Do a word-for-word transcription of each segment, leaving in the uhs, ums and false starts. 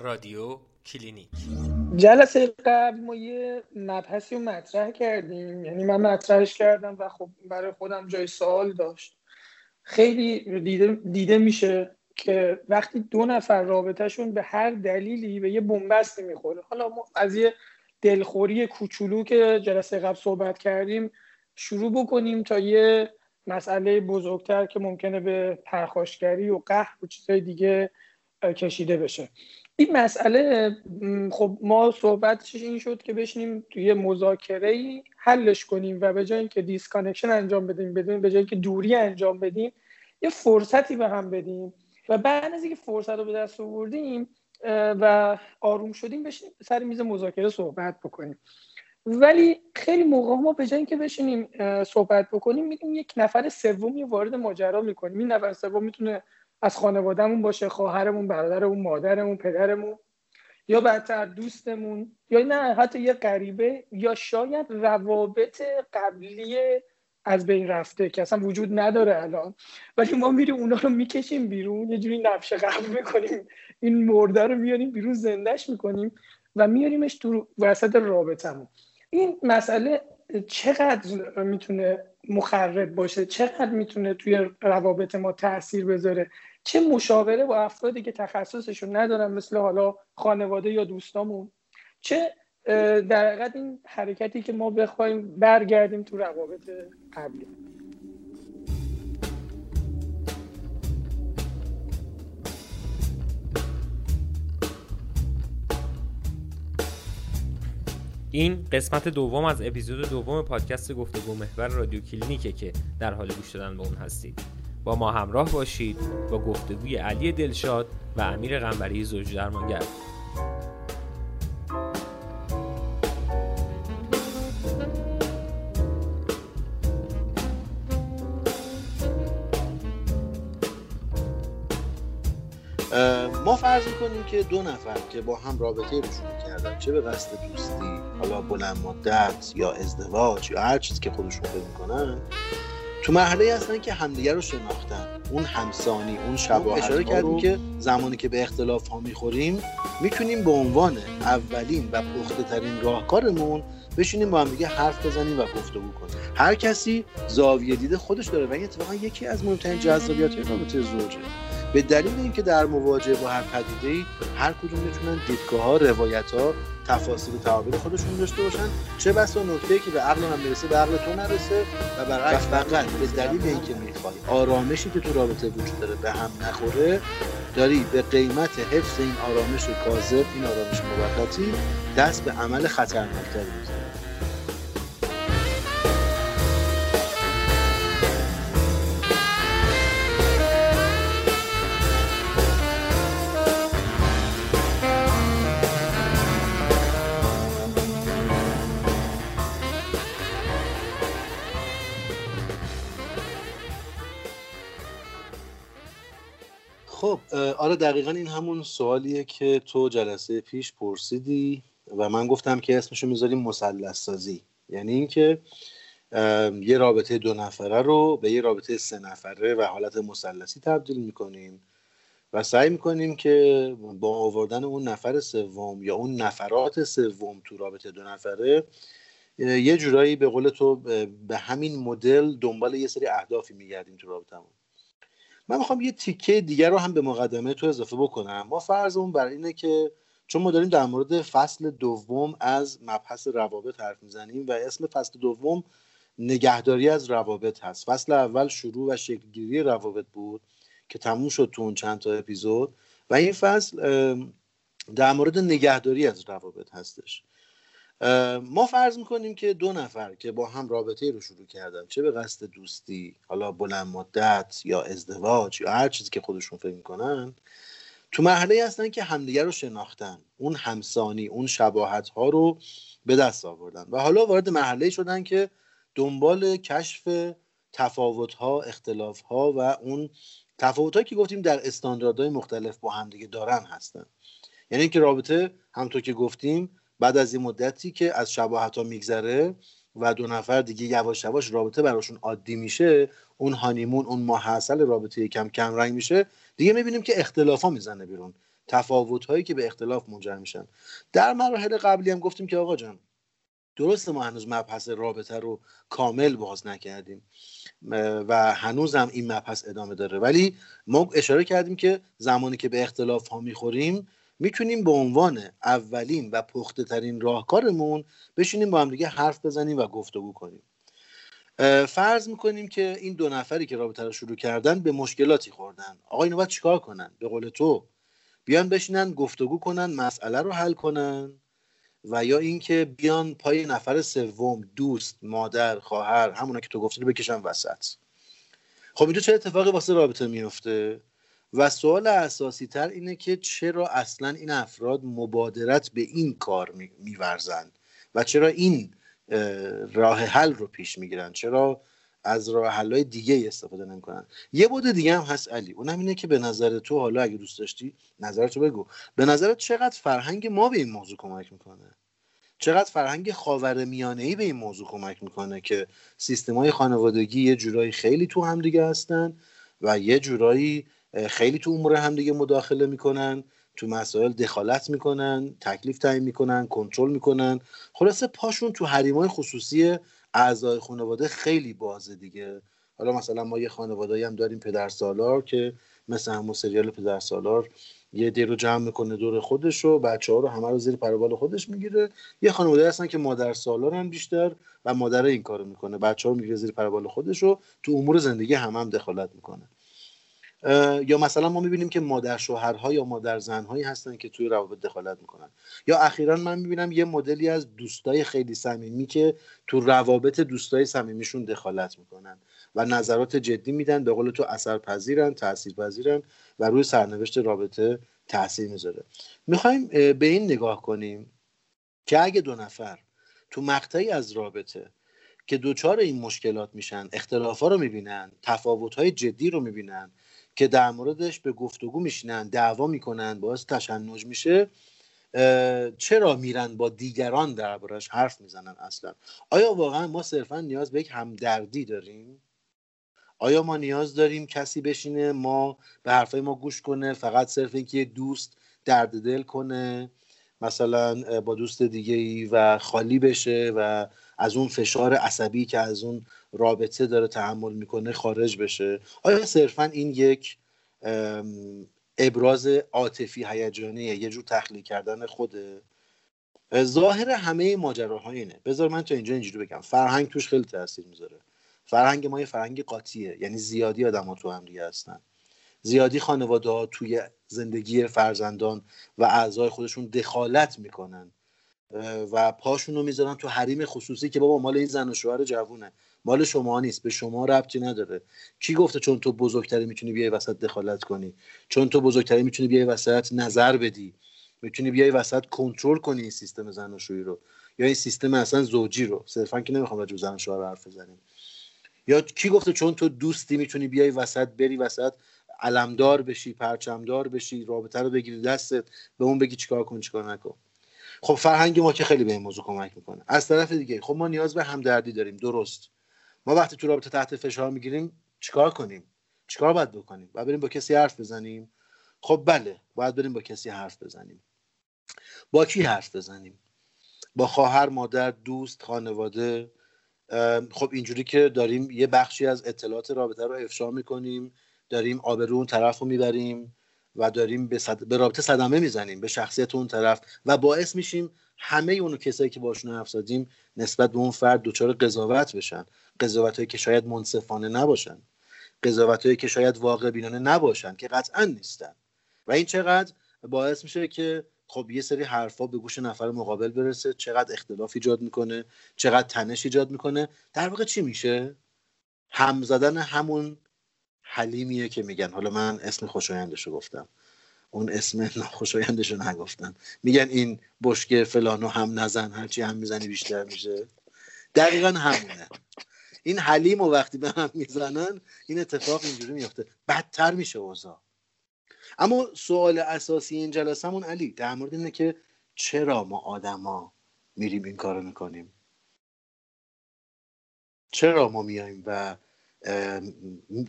رادیو کلینیک. جلسه قبل ما یه مبحثی رو مطرح کردیم، یعنی من مطرحش کردم و خب برای خودم جای سوال داشت. خیلی دیده, دیده میشه که وقتی دو نفر رابطهشون به هر دلیلی به یه بنبستی میخوره، حالا ما از یه دلخوری کوچولو که جلسه قبل صحبت کردیم شروع بکنیم تا یه مسئله بزرگتر که ممکنه به پرخاشگری و قهر و چیزهای دیگه کشیده بشه. این مسئله خب ما صحبتش این شد که بشینیم توی مذاکره‌ای حلش کنیم و به جای اینکه دیسکانکشن انجام بدیم، بدون به جای اینکه دوری انجام بدیم، یه فرصتی به هم بدیم و بعد از اینکه فرصت رو به دست آوردیم و آروم شدیم بشینیم سر میز مذاکره صحبت بکنیم. ولی خیلی موقع ما به جای اینکه بشینیم صحبت بکنیم میگیم یک نفر سومی وارد ماجرا میکنیم. این نفر سوم میتونه از خانوادهمون باشه، خواهرمون، برادرمون، مادرمون، پدرمون، یا بدتر دوستمون، یا نه حتی یه غریبه، یا شاید روابط قبلی از بین رفته که اصلا وجود نداره الان، ولی ما میریم اونا رو میکشیم بیرون، یه جوری نبش قبل میکنیم، این مرده رو میاریم بیرون، زندهش میکنیم و میاریمش تو وسط رابطمون. این مسئله چقدر میتونه مخرب باشه، چقدر میتونه توی روابط ما تأثیر بذاره. چه مشاوره با افرادی که تخصصشون ندارن، مثل حالا خانواده یا دوستامون، چه در حقیقت این حرکتی که ما بخوایم برگردیم تو روابط قبلی. این قسمت دوم از اپیزود دوم پادکست گفتگو محور رادیو کلینیکه که در حال گوش دادن به اون هستید. با ما همراه باشید با گفتگوی علی دلشاد و امیر قنبری، زوج درمانگر. ما فرض میکنیم که دو نفر که با هم رابطه برقرار کردن، چه به قصد دوستی، حالا بلند مدت یا ازدواج یا هر چیز که خودشون فکر میکنن، تو مرحله هستن که همدیگر رو شناختن. اون همسانی، اون شباهت، اشاره کردیم که زمانی که به اختلاف ها میخوریم میتونیم به عنوان اولین و پخته ترین راهکارمون بشینیم با هم دیگه حرف بزنیم و گفتگو کنیم. هر کسی زاویه دید خودش داره و اتفاقا یکی از مهمترین جذابیت رابطه زوجه، به دلیل اینکه در مواجهه با هر پدیده‌ای هر کدوم میتونن دیدگاه‌ها، روایت‌ها، تفاسیر و تعابیر خودشون داشته باشن، چه بسا نکته‌ای که به عقل هم میرسه به عقل تو نرسه و برعکس. فقط به دلیل اینکه میخوای آرامشی که تو رابطه وجود داره به هم نخوره، داری به قیمت حفظ این آرامش کاذب، این آرامش موقتی، دست به عمل خطرناک‌تری می‌زنی. خب آره، دقیقاً این همون سوالیه که تو جلسه پیش پرسیدی و من گفتم که اسمشو میذاریم مثلث سازی، یعنی اینکه یه رابطه دو نفره رو به یه رابطه سه نفره و حالت مثلثی تبدیل میکنیم و سعی میکنیم که با آوردن اون نفر سوم یا اون نفرات سوم تو رابطه دو نفره یه جورایی به قول تو به همین مدل دنبال یه سری اهدافی میگردیم تو رابطه‌مون. من میخوام یه تیکه دیگر رو هم به مقدمه تو اضافه بکنم. ما فرضمون بر اینه که چون ما داریم در مورد فصل دوم از مبحث روابط حرف میزنیم و اسم فصل دوم نگهداری از روابط هست. فصل اول شروع و شکلگیری روابط بود که تموم شد تو اون چند تا اپیزود و این فصل در مورد نگهداری از روابط هستش. ما فرض میکنیم که دو نفر که با هم رابطه رو شروع کردن، چه به قصد دوستی، حالا بلند مدت یا ازدواج یا هر چیزی که خودشون فکر میکنن، تو مرحله هستن که همدیگر رو شناختن، اون همسانی، اون شباهت ها رو به دست آوردن و حالا وارد مرحله شدن که دنبال کشف تفاوت ها، اختلاف ها و اون تفاوت هایی که گفتیم در استانداردهای مختلف با همدیگه دارن هستن. یعنی که رابطه همونطور که گفتیم بعد از این مدتی که از شباهت‌ها میگذره و دو نفر دیگه یواش یواش رابطه براشون عادی میشه، اون هانیمون، اون ماحصل رابطه کم کم رنگ میشه، دیگه میبینیم که اختلاف‌ها میزنه بیرون. تفاوت‌هایی که به اختلاف منجر میشن. در مراحل قبلی هم گفتیم که آقا جان درسته ما هنوز مبحث رابطه رو کامل باز نکردیم و هنوز هم این مبحث ادامه داره، ولی ما اشاره کردیم که زمانی که به اختلاف ها میخوریم میتونیم به عنوان اولین و پخته ترین راهکارمون بشینیم با هم دیگه حرف بزنیم و گفتگو کنیم. فرض میکنیم که این دو نفری که رابطه رو شروع کردن به مشکلاتی خوردن، آقا اینو باید چیکار کنن؟ به قول تو بیان بشینن گفتگو کنن مسئله رو حل کنن، و یا اینکه بیان پای نفر سوم، دوست، مادر، خواهر، همونا که تو گفتی رو بکشن وسط. خب اینجا چه اتفاقی واسه رابطه میفته؟ و سوال اساسی تر اینه که چرا اصلا این افراد مبادرت به این کار میورزن و چرا این راه حل رو پیش میگیرن، چرا از راه حل‌های دیگه استفاده نمی‌کنن؟ یه بعد دیگه هم هست علی، اونم اینه که به نظر تو، حالا اگه دوست داشتی نظرتو بگو، به نظرت چقدر فرهنگ ما به این موضوع کمک میکنه؟ چقدر فرهنگ خاورمیانه‌ای به این موضوع کمک میکنه که سیستم‌های خانوادگی یه جورایی خیلی تو هم دیگه هستن و یه جورایی خیلی تو امور هم دیگه مداخله میکنن، تو مسائل دخالت میکنن، تکلیف تعیین میکنن، کنترل میکنن، خلاصه پاشون تو حریم‌های خصوصی اعضای خانواده خیلی بازه دیگه. حالا مثلا ما یه خانواده‌ای هم داریم پدرسالار که مثل همون سریال پدرسالار یه دیر رو جمع میکنه دور خودش و بچه‌ها رو همه رو زیر پر و بال خودش میگیره. یه خانواده‌ای هستن که مادرسالارن بیشتر و مادر این کارو میکنه، بچه‌ها رو میگیره زیر پر و بال خودش و تو امور زندگی هم هم دخالت میکنه. یا مثلا ما میبینیم که مادر شوهرها یا مادر زنهایی هستن که توی روابط دخالت میکنن. یا اخیراً من میبینم یه مدلی از دوستای خیلی صمیمی که تو روابط دوستای صمیمیشون دخالت میکنن و نظرات جدی میدن، به قول تو اثرپذیرن، تاثیرپذیرن و روی سرنوشت رابطه تاثیر میذاره. میخوایم به این نگاه کنیم که اگه دو نفر تو مقطعی از رابطه که دوچار این مشکلات میشن، اختلافا رو میبینن، تفاوت‌های جدی رو میبینن که در موردش به گفتگو میشینن، دعوا میکنن، باعث تشنج میشه، چرا میرن با دیگران دربارش حرف میزنن اصلا؟ آیا واقعا ما صرفا نیاز به یک همدردی داریم؟ آیا ما نیاز داریم کسی بشینه ما به حرفای ما گوش کنه، فقط صرف اینکه دوست درد دل کنه مثلا با دوست دیگه‌ای و خالی بشه و از اون فشار عصبی که از اون رابطه داره تحمل میکنه خارج بشه؟ آیا صرفا این یک ابراز عاطفی هیجانیه، یه جور تخلیه کردن خوده؟ ظاهر همه ماجراها اینه. بذار من تا اینجا اینجوری بگم، فرهنگ توش خیلی تاثیر میذاره. فرهنگ ما یه فرهنگ قاطیه، یعنی زیادی آدم‌ها تو هم دیگه هستن، زیادی خانواده‌ها توی زندگی فرزندان و اعضای خودشون دخالت میکنن و پاشون رو میذارن تو حریم خصوصی که بابا مال این زن و شوهر جوونه، مال شما نیست، به شما ربطی نداره. کی گفته چون تو بزرگتری میتونی بیای وسط دخالت کنی؟ چون تو بزرگتری میتونی بیای وسط نظر بدی، میتونی بیای وسط کنترل کنی این سیستم زن و شویی رو، یا این سیستم اصلا زوجی رو، صرفا که نمیخوام راجع به زن و شوهر حرف بزنیم. یا کی گفته چون تو دوستی میتونی بیای وسط، بری وسط، علمدار بشی، پرچمدار بشی، رابطه رو بگیری دستت، به اون بگی چیکار کن چیکار نکن؟ خب فرهنگ ما که خیلی به این موضوع کمک میکنه. از طرف دیگه خب ما نیاز به همدردی داریم، درست؟ ما وقتی تو رابطه تحت فشار میگیریم چیکار کنیم؟ چیکار باید بکنیم؟ باید بریم با کسی حرف بزنیم؟ خب بله، باید بریم با کسی حرف بزنیم. با کی حرف بزنیم؟ با خواهر، مادر، دوست، خانواده. خب اینجوری که داریم یه بخشی از اطلاعات رابطه رو افشا میکنیم، داریم آبرو اون طرفو میبریم و داریم به, صد... به رابطه صدمه میزنیم، به شخصیت اون طرف، و باعث میشیم همه اون کسایی که باشون حرف زدیم نسبت به اون فرد دچار قضاوت بشن. قضاوتایی که شاید منصفانه نباشن، قضاوتایی که شاید واقع بینانه نباشن، که قطعا نیستن. و این چقدر باعث میشه که خب یه سری حرفا به گوش نفر مقابل برسه، چقدر اختلاف ایجاد میکنه، چقدر تنش ایجاد میکنه. در واقع چی میشه؟ هم زدن همون حلیمیه که میگن، حالا من اسم خوشایندشو گفتم، اون اسم ناخوشایندشو نگفتم، میگن این بشکه فلانو هم نزن، هرچی هم میزنی بیشتر میشه. دقیقا همونه. این حلیم و وقتی به هم میزنن این اتفاق اینجوری میفته، بدتر میشه اوضاع. اما سوال اساسی این جلسمون علی در مورد اینه که چرا ما آدما میریم این کارو میکنیم؟ چرا ما میایم و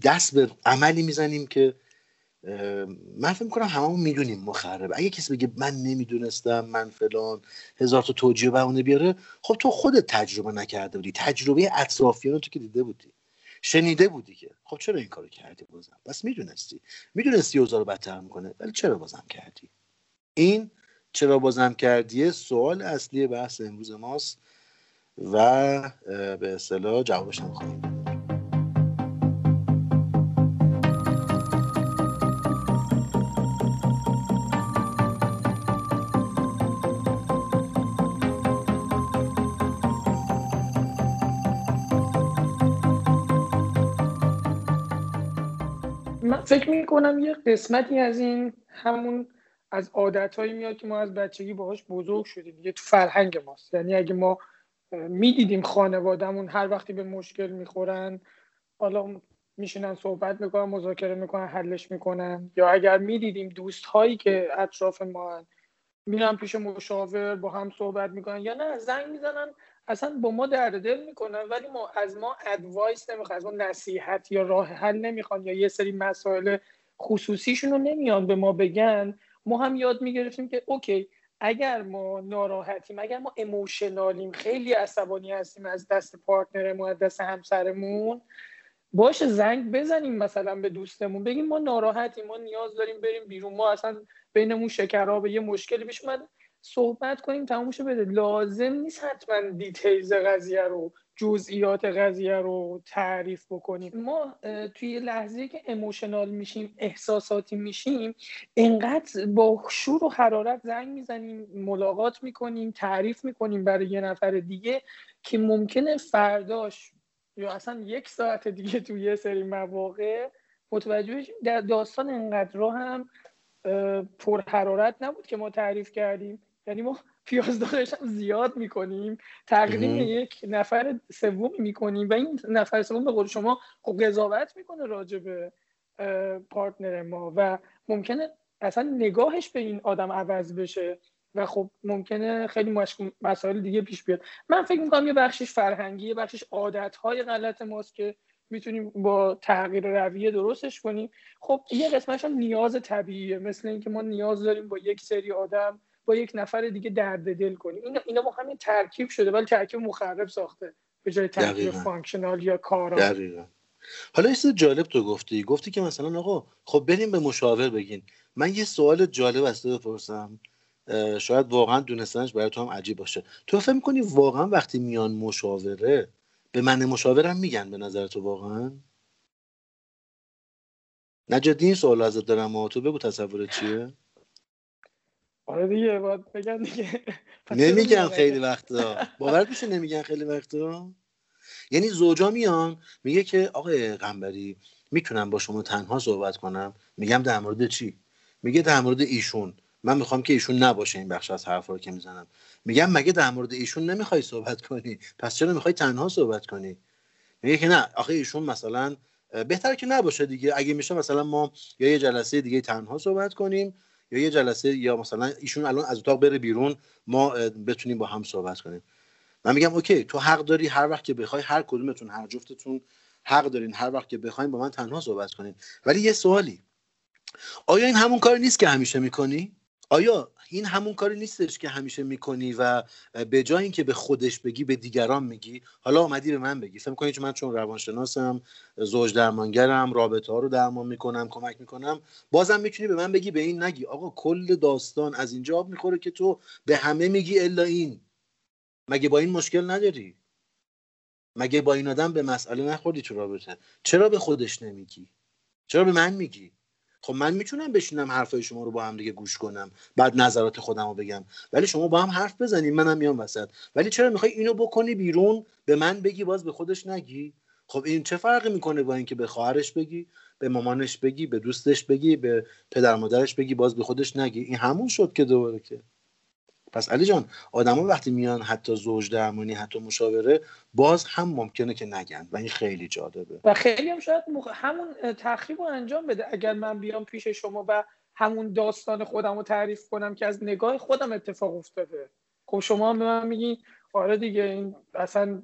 دست به عملی میزنیم که من فکر میکنم هممون میدونیم مخربه. اگه کسی بگه من نمیدونستم، من فلان، هزار تا توجیه بهونه بیاره، خب تو خودت تجربه نکرده بودی، تجربه اطرافیان تو که دیده بودی، شنیده بودی که خب چرا این کارو کردی بازم؟ بس میدونستی، میدونستی اوضاع رو بدتر میکنه، ولی چرا بازم کردی؟ این چرا بازم کردیه سوال اصلی بحث امروز ماست و به اصطلاح جوابش هم خواهیم. فکر میکنم یه قسمتی از این همون از عادتهایی میاد که ما از بچگی باهاش بزرگ شدیم، یه تو فرهنگ ماست. یعنی اگه ما میدیدیم خانوادهمون هر وقتی به مشکل میخورن حالا میشینن صحبت میکنن، مذاکره میکنن، حلش میکنن، یا اگر میدیدیم دوستهایی که اطراف ما هن میرن پیش مشاور با هم صحبت میکنن، یا نه زنگ میزنن اصلا با ما درد دل میکنن ولی ما از ما ادوایس نمیخوان، از ما نصیحت یا راه حل نمیخوان، یا یه سری مسائل خصوصیشون رو نمیان به ما بگن، ما هم یاد میگرفتیم که اوکی اگر ما ناراحتیم، اگر ما ایموشنالیم، خیلی عصبانی هستیم از دست پارتنرمون، از دست همسرمون، باشه زنگ بزنیم مثلا به دوستمون بگیم ما ناراحتیم، ما نیاز داریم بریم بیرون، ما اصلا بینمون شکراب، یه مشکلی پیش اومده، صحبت کنیم تمومش بده. لازم نیست حتما دیتیلز قضیه رو، جزئیات قضیه رو تعریف بکنیم. ما توی لحظه که ایموشنال میشیم، احساساتی میشیم، انقدر با شور و حرارت زنگ میزنیم، ملاقات میکنیم، تعریف میکنیم برای یه نفر دیگه که ممکنه فرداش یا اصلا یک ساعت دیگه توی یه سری مواقع متوجه در داستان انقدر را هم پر حرارت نبود که ما تعریف کردیم. یعنی ما پیازدارش هم زیاد میکنیم، تقدیم یک نفر سومی میکنیم و این نفر سوم به قول شما خب قضاوت میکنه راجع به پارتنر ما و ممکنه اصلا نگاهش به این آدم عوض بشه و خب ممکنه خیلی مسائل دیگه پیش بیاد. من فکر میکنم یه بخشش فرهنگی، یه بخشش عادتهای غلط ماست که میتونیم با تغییر رویه درستش کنیم. خب یه قسمتش هم نیاز طبیعیه، مثل اینکه ما نیاز داریم با یک سری آدم، با یک نفر دیگه درد دل کنیم. این اینا با همین ترکیب شده ولی ترکیب مخرب ساخته به جای ترکیب فانکشنال یا کارا. دقیقاً. حالا یه چیز جالب تو گفتی، گفتی که مثلا آقا خب بریم به مشاور بگین. من یه سوال جالب از تو بپرسم، شاید واقعا دونستنش برای تو هم عجیب باشه. تو فکر می‌کنی واقعا وقتی میان مشاوره به من مشاورم میگن به نظر تو واقعا؟ نه جدی این سوال ازت دارم و تو بگو تصورت چیه؟ آره دیگه باید بگن دیگه. نمیگن خیلی وقتا، باورت میشه نمیگن خیلی وقتا. یعنی زوجا میان میگه که آقای قنبری میتونم با شما تنها صحبت کنم؟ میگم در مورد چی؟ میگه در مورد ایشون، من میخوام که ایشون نباشه این بخش از حرفا رو که میزنم. میگم مگه در مورد ایشون نمیخوای صحبت کنی؟ پس چرا میخوای تنها صحبت کنی؟ میگه که نه آخه ایشون مثلا بهتره که نباشه دیگه، اگه میشه مثلا ما یا یه جلسه دیگه تنها صحبت کنیم یا یه جلسه، یا مثلا ایشون الان از اتاق بره بیرون ما بتونیم با هم صحبت کنیم. من میگم اوکی تو حق داری هر وقت که بخوای، هر کدومتون، هر جفتتون حق دارین هر وقت که بخواید با من تنها صحبت کنین. ولی یه سوالی، آیا این همون کاری نیست که همیشه میکنی؟ آیا این همون کاری نیستش که همیشه میکنی و به جای اینکه به خودش بگی به دیگران میگی؟ حالا اومدی به من بگی، فکر می‌کنی چون من چون روانشناسم، زوج درمانگرم، رابطه‌ها رو درمان میکنم، کمک میکنم، بازم میتونی به من بگی به این نگی؟ آقا کل داستان از اینجا آب میخوره که تو به همه میگی الا این. مگه با این مشکل نداری؟ مگه با این آدم به مسئله نخوردی تو رابطه؟ چرا به خودش نمیگی؟ چرا به من میگی؟ خب من میتونم بشینم حرفای شما رو با هم دیگه گوش کنم، بعد نظرات خودم رو بگم، ولی شما با هم حرف بزنیم، منم میام وسط. ولی چرا میخوای اینو بکنی بیرون به من بگی باز به خودش نگی؟ خب این چه فرقی میکنه با اینکه به خواهرش بگی، به مامانش بگی، به دوستش بگی، به پدر مادرش بگی باز به خودش نگی؟ این همون شد که دوباره که. پس علی جان آدما وقتی میان حتی زوج درمانی، حتی مشاوره، باز هم ممکنه که نگن و این خیلی جالبه و خیلی هم شاید مخ... همون تخریب رو انجام بده. اگر من بیام پیش شما و همون داستان خودم رو تعریف کنم که از نگاه خودم اتفاق افتاده، خب شما هم به من میگین آره دیگه این اصلا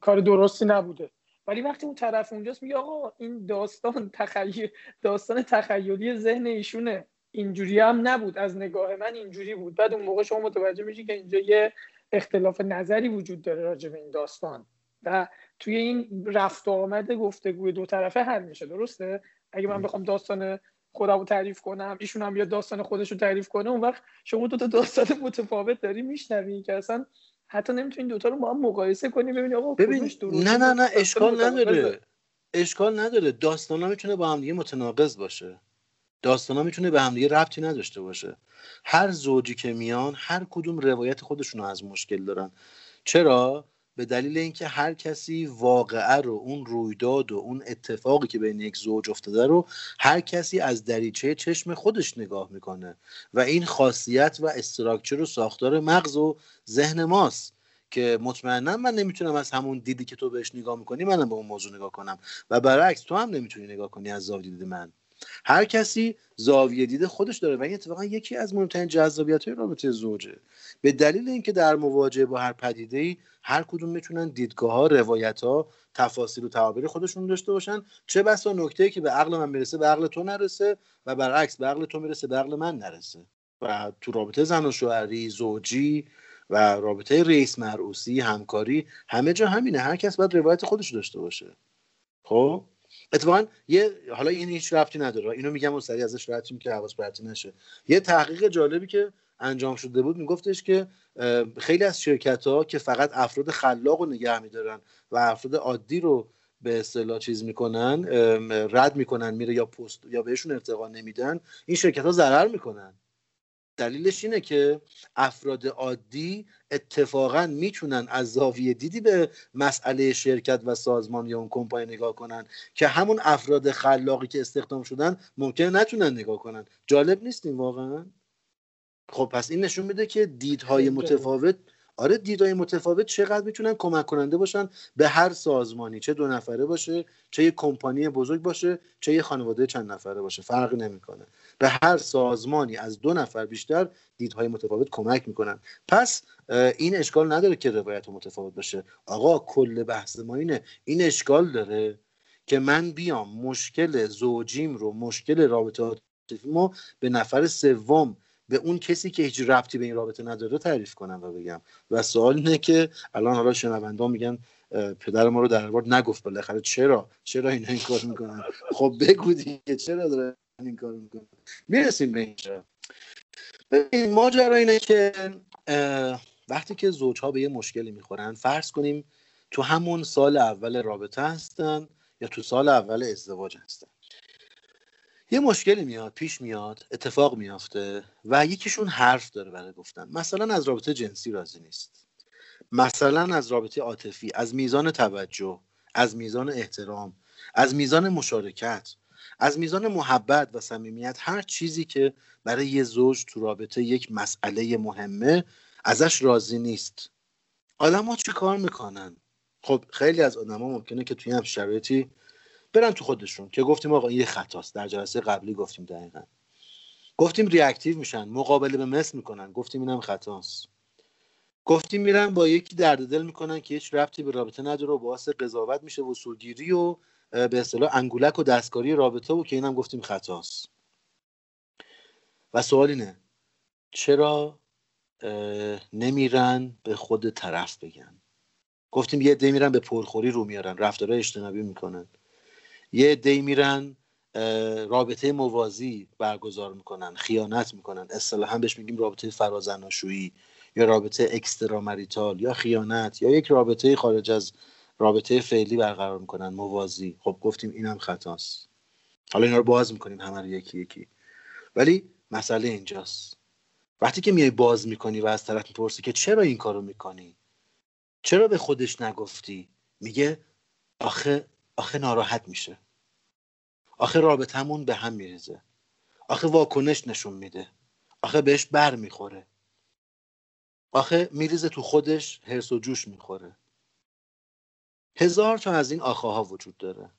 کار درستی نبوده، ولی وقتی اون طرف اونجاست میگه آقا این داستان تخیل داستان تخیلی ذهن ایشونه، اینجوری هم نبود، از نگاه من اینجوری بود. بعد اون موقع شما متوجه میشی که اینجا یه اختلاف نظری وجود داره راجع به این داستان و توی این رفت و آمد گفتگوی دو طرفه حل میشه. درسته؟ اگه من بخوام داستان خودم رو تعریف کنم، ایشون هم یا داستان خودش رو تعریف کنه، اون وقت شما دو تا داستان متفاوت داری میشنوی که اصلا حتی نمیتونین دوتا رو با هم مقایسه کنی ببینی آقا کدومش درست. نه نه نه اشکال نداره، اشکال نداره. داستانا میتونه با هم دیگه متناقض باشه، داستانا میتونه به هم دیگه ربطی نداشته باشه. هر زوجی که میان هر کدوم روایت خودشونو از مشکل دارن. چرا؟ به دلیل اینکه هر کسی واقعه رو، اون رویداد و اون اتفاقی که بین یک زوج افتاده رو هر کسی از دریچه چشم خودش نگاه میکنه و این خاصیت و استراکچر و ساختار مغز و ذهن ماست که مطمئنا من نمیتونم از همون دیدی که تو بهش نگاه میکنی منم به اون موضوع نگاه کنم و برعکس تو هم نمیتونی نگاه کنی از زاویه دید من. هر کسی زاویه دید خودش داره و این اتفاقا یکی از مهمترین جذابیت‌های رابطه زوجه، به دلیل اینکه در مواجهه با هر پدیده‌ای هر کدوم میتونن دیدگاه‌ها، روایت‌ها، تفاسیر و تعابیر خودشون داشته باشن، چه بسا نکته‌ای که به عقل من میرسه به عقل تو نرسه و برعکس به عقل تو میرسه به عقل من نرسه. و تو رابطه زن و شوهری، زوجی و رابطه رئیس مرئوسی، همکاری، همه جا همینه، هر کس باید روایت خودش داشته باشه. خب اتفاقاً یه حالا این هیچ ربطی نداره، اینو میگم اون سری ازش رد که حواس پرتی نشه. یه تحقیق جالبی که انجام شده بود میگفتش که خیلی از شرکت‌ها که فقط افراد خلاق رو نگه می‌دارن و افراد عادی رو به اصطلاح چیز میکنن، رد میکنن، میره یا پست یا بهشون ارتقا نمیدن، این شرکت‌ها ضرر میکنن. دلیلش اینه که افراد عادی اتفاقاً میتونن از زاویه دیدی به مسئله شرکت و سازمان یا اون کمپانی نگاه کنن که همون افراد خلاقی که استخدام شدن ممکنه نتونن نگاه کنن. جالب نیستیم واقعاً؟ خب پس این نشون میده که دیدهای متفاوت، آره دیدهای متفاوت چقدر میتونن کمک کننده باشن به هر سازمانی، چه دو نفره باشه، چه یک کمپانی بزرگ باشه، چه یک خانواده چند نفره باشه، فرق نمیکنه. به هر سازمانی از دو نفر بیشتر دیدهای متفاوت کمک میکنن. پس این اشکال نداره که روایت متفاوت باشه. آقا کل بحث ما اینه، این اشکال داره که من بیام مشکل زوجیم رو، مشکل رابطه عاطفیم رو به نفر سوم، به اون کسی که هیچ ربطی به این رابطه نداره تعریف کنم و بگم. و سوال اینه که الان حالا شنوندا میگن پدر ما رو در آورد نگفت، بالاخره چرا چرا اینا این کار میکنن؟ خب بگو دیگه چرا دارن این کار میکنن. میرسیم به اینجا. ببین ماجرا اینه که وقتی که زوجها به یه مشکلی میخورن، فرض کنیم تو همون سال اول رابطه هستن یا تو سال اول ازدواج هستن، یه مشکلی میاد، پیش میاد، اتفاق میافته و یکیشون حرف داره برای گفتن. مثلا از رابطه جنسی راضی نیست، مثلا از رابطه عاطفی، از میزان توجه، از میزان احترام، از میزان مشارکت، از میزان محبت و صمیمیت، هر چیزی که برای یه زوج تو رابطه یک مسئله مهمه ازش راضی نیست. آدم‌ها چی کار میکنن؟ خب خیلی از آدم‌ها ممکنه که توی هم شرایطی برن تو خودشون که گفتیم آقا این خطاست، در جلسه قبلی گفتیم دقیقاً، گفتیم ریاکتیو میشن، مقابله به مثل میکنن، گفتیم اینم خطاست، گفتیم میرن با یکی درد دل میکنن که هیچ ربطی به رابطه نداره و باعث قضاوت میشه و سوگیری و به اصطلاح انگولک و دستکاری رابطه و که اینم گفتیم خطاست. و سوال اینه چرا نمیرن به خود طرف بگن؟ گفتیم یه عده میرن به پرخوری رو میارن، رفتارهای اجتنابی میکنن، یه عده‌ای میرن رابطه موازی برگزار میکنن، خیانت میکنن، اصطلاحا بهش میگیم رابطه فرازناشویی یا رابطه اکسترامریتال یا خیانت یا یک رابطه خارج از رابطه فعلی برقرار میکنن موازی. خب گفتیم اینم خطاست. حالا اینا رو باز میکنیم همه رو یکی یکی، ولی مسئله اینجاست وقتی که میای باز میکنی و از طرف میپرسی که چرا این کارو میکنی، چرا به خودش نگفتی، میگه آخه آخه ناراحت میشه، آخه رابطمون به هم میریزه، آخه واکنش نشون میده، آخه بهش بر میخوره، آخه میریزه تو خودش، هرس و جوش میخوره. هزار تا از این آخاها وجود داره.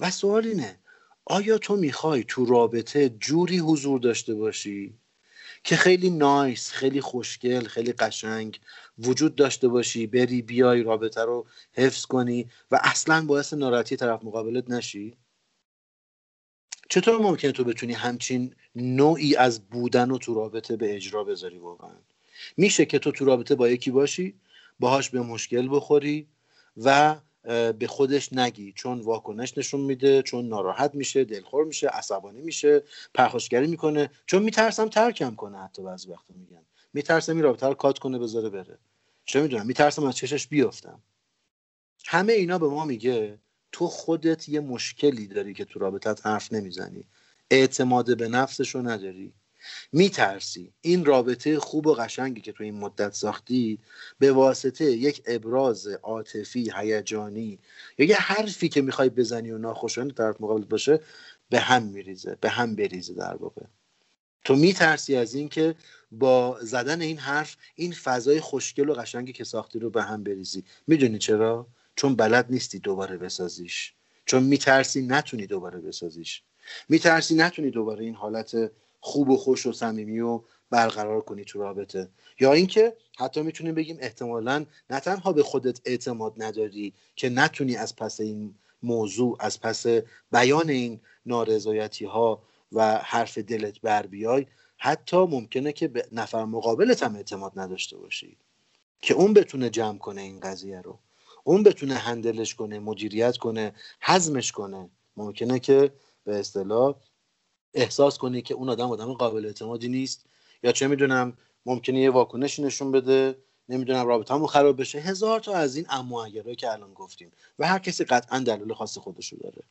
و سوال اینه آیا تو میخوای تو رابطه جوری حضور داشته باشی که خیلی نایس، خیلی خوشگل، خیلی قشنگ وجود داشته باشی، بری بیای رابطه رو حفظ کنی و اصلا باعث ناراحتی طرف مقابلت نشی؟ چطور ممکنه تو بتونی همچین نوعی از بودن رو تو رابطه به اجرا بذاری؟ واقعا میشه که تو تو رابطه با یکی باشی، باهاش به مشکل بخوری و به خودش نگی، چون واکنش نشون میده، چون ناراحت میشه، دلخور میشه، عصبانی میشه، پرخاشگری میکنه، چون میترسم ترکم کنه، حتی بعضی وقتا میگن میترسم این رابطه رو کات کنه بذاره بره، چه میدونم میترسم از چشش بیافتم. همه اینا به ما میگه تو خودت یه مشکلی داری که تو رابطت حرف نمیزنی، اعتماد به نفسشو نداری، میترسی این رابطه خوب و قشنگی که تو این مدت ساختی به واسطه یک ابراز عاطفی، هیجانی یا یه حرفی که میخوای بزنی و ناخوشایند طرف مقابلت باشه به هم میریزه، به هم بریزه در واقع. تو میترسی از این که با زدن این حرف این فضای خوشگل و قشنگی که ساختی رو به هم بریزی. میدونی چرا؟ چون بلد نیستی دوباره بسازیش، چون میترسی نتونی دوباره بسازیش، میترسی نتونی دوباره این حالت خوب و خوش و صمیمی و برقرار کنی تو رابطه. یا اینکه حتی میتونیم بگیم احتمالاً نه تنها به خودت اعتماد نداری که نتونی از پس این موضوع، از پس بیان این نارضایتی‌ها و حرف دلت بر بیای، حتی ممکنه که به نفر مقابلت هم اعتماد نداشته باشی که اون بتونه جمع کنه این قضیه رو، اون بتونه هندلش کنه، مدیریت کنه، هضمش کنه. ممکنه که به اصطلاح احساس کنی که اون آدم آدم قابل اعتمادی نیست، یا چه میدونم ممکنه یه واکنشی نشون بده، نمیدونم رابطه‌مون خراب بشه، هزار تا از این اما اگرایی که الان گفتیم و هر کسی قطعا دلیل خاص خودشو داره.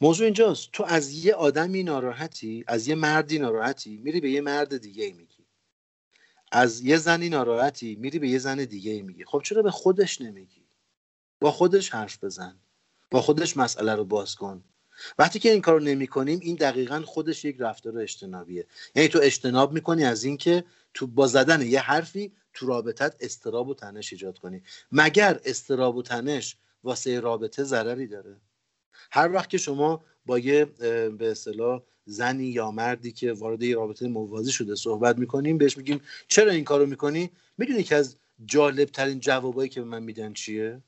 موضوع اینجاست تو از یه آدمی ناراحتی، از یه مردی ناراحتی، میری به یه مرد دیگه میگی، از یه زنی ناراحتی، میری به یه زن دیگه میگی. خب چرا به خودش نمیگی؟ با خودش حرف بزن، با خودش مسئله رو باز کن. وقتی که این کارو نمی‌کنیم، این دقیقاً خودش یک رفتار اجتنابیه. یعنی تو اجتناب می‌کنی از اینکه تو با زدن یه حرفی تو رابطت اضطراب و تنش ایجاد کنی. مگر اضطراب و تنش واسه رابطه ضرری داره؟ هر وقت که شما با یه به اصطلاح زنی یا مردی که وارد یه رابطه موازی شده صحبت می‌کنیم، بهش میگیم چرا این کارو می‌کنی؟ میدونی که از جالب‌ترین جوابایی که به من میدن چیه؟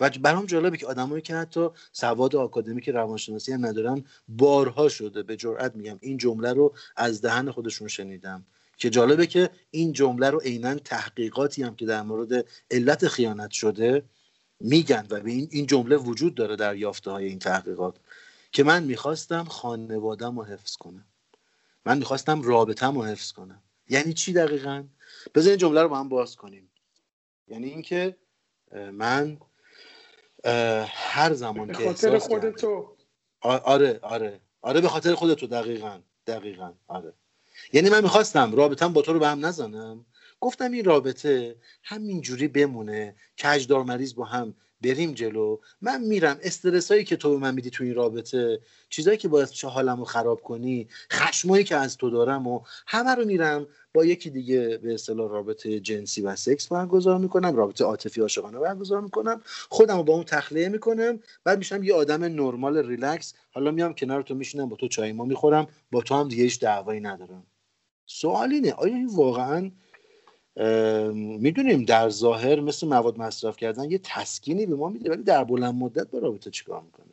و برام جالبه که آدمایی که حتی سواد آکادمیک روانشناسی هم ندارن، بارها شده به جرئت میگم این جمله رو از دهن خودشون شنیدم، که جالبه که این جمله رو عیناً تحقیقاتی هم که در مورد علت خیانت شده میگن و این این جمله وجود داره در یافته‌های این تحقیقات، که من میخواستم خانواده‌مو حفظ کنم، من میخواستم رابطه‌مو حفظ کنم. یعنی چی دقیقاً؟ بذار این جمله رو با هم باز کنیم. یعنی اینکه من هر زمان که خاطر خودت تو آره آره آره به خاطر خودت تو دقیقاً دقیقاً آره یعنی من می‌خواستم رابطه‌ام با تو رو به هم نزنم، گفتم این رابطه همینجوری بمونه، کج دار مریض با هم بریم جلو، من میرم استرسایی که تو به من میدی تو این رابطه، چیزایی که باعث میشه حالمو خراب کنی، خشمایی که از تو دارم و همه رو میرم با یکی دیگه به اصطلاح رابطه جنسی و سکس برگزار میکنم، رابطه عاطفی عاشقانه برگزار میکنم، خودمو با اون تخلیه میکنم، بعد میشم یه آدم نرمال ریلکس، حالا میام کنار تو میشینم، با تو چای ما میخورم، با تو هم دیگه هیچ دعوایی ندارم. سوال اینه آیا این واقعا میدونیم در ظاهر مثل مواد مصرف کردن یه تسکینی به ما میده، ولی در بلند مدت با رابطه چیکار میکنه؟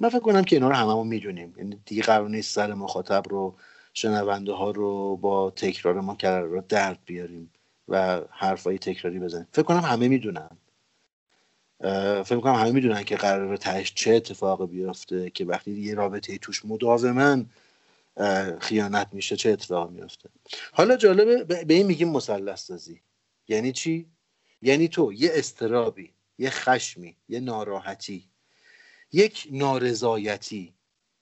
من فکر کنم که اینا رو هممون میدونیم، یعنی دیگه قرار نیست سر مخاطب رو، شنونده ها رو با تکرار ما قرار درد بیاریم و حرفای تکراری بزنیم. فکر کنم همه میدونن، فکر کنم همه میدونن که قراره تهش چه اتفاقی بیفته، که وقتی یه رابطه توش مداوماً خیانت میشه چه اتفاق میفته. حالا جالبه به این میگیم مثلث سازی. یعنی چی؟ یعنی تو یه اضطرابی، یه خشمی، یه ناراحتی، یک نارضایتی،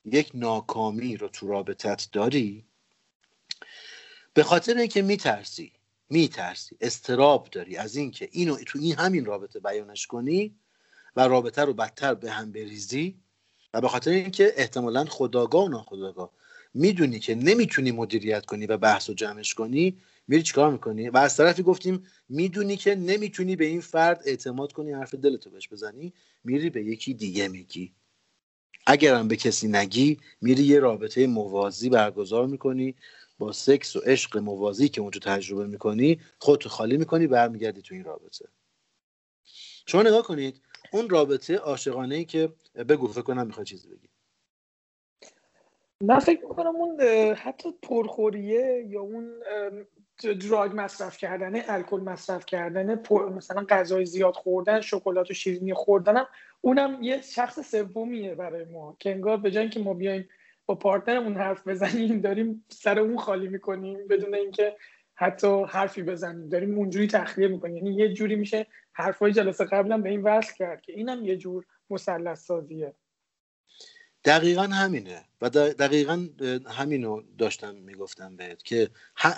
یک ناکامی رو تو رابطت داری به خاطر اینکه میترسی میترسی اضطراب داری از اینکه اینو تو این همین رابطه بیانش کنی و رابطه رو بدتر به هم بریزی، و به خاطر اینکه احتمالاً خودآگاه و ناخودآگاه میدونی که نمیتونی مدیریت کنی و بحث و جمعش کنی، میری چیکار میکنی؟ و از طرفی گفتیم میدونی که نمیتونی به این فرد اعتماد کنی، حرف دلتو بهش بزنی، میری به یکی دیگه میگی. اگرم به کسی نگی، میری یه رابطه موازی برگزار میکنی با سکس و عشق موازی که اونجا تجربه میکنی خودتو خالی میکنی، برمیگردی تو این رابطه. شما نگاه کنید اون رابطه عاشقانه‌ای که بگو، فکر کنم میخوای چیزی بگی. من فکر میکنم اون حتی پرخوریه یا اون دراگ مصرف کردنه، الکل مصرف کردنه، پر مثلا غذای زیاد خوردن، شکلات و شیرینی خوردنم، اونم یه شخص سومیه برای ما که انگار به جای اینکه ما بیایم با پارتنرمون حرف بزنیم داریم سر اون خالی میکنیم بدون اینکه حتی حرفی بزنیم، داریم اونجوری تخلیه میکنیم. یعنی یه جوری میشه حرفای جلسه قبلا به این وصل کرد که اینم یه جور مثلث سازیه. دقیقاً همینه و دقیقاً همینو داشتم میگفتم بهت که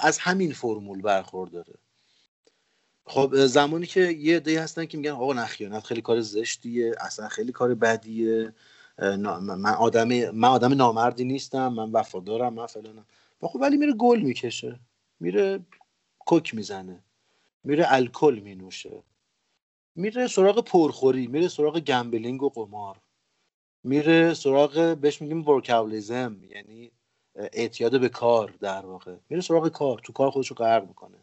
از همین فرمول برخورداره. خب زمانی که یه عده‌ای هستن که میگن آقا نه خیانت خیلی کار زشتیه، اصلا خیلی کار بدیه، من آدم من آدم نامردی نیستم، من وفادارم، من فلانم. خب ولی میره گل میکشه، میره کوک میزنه، میره الکل مینوشه، میره سراغ پرخوری، میره سراغ گمبلینگ و قمار، میره سراغ بهش میگیم ورکاولیزم، یعنی اعتیاد به کار، در واقع میره سراغ کار، تو کار خودشو غرق میکنه.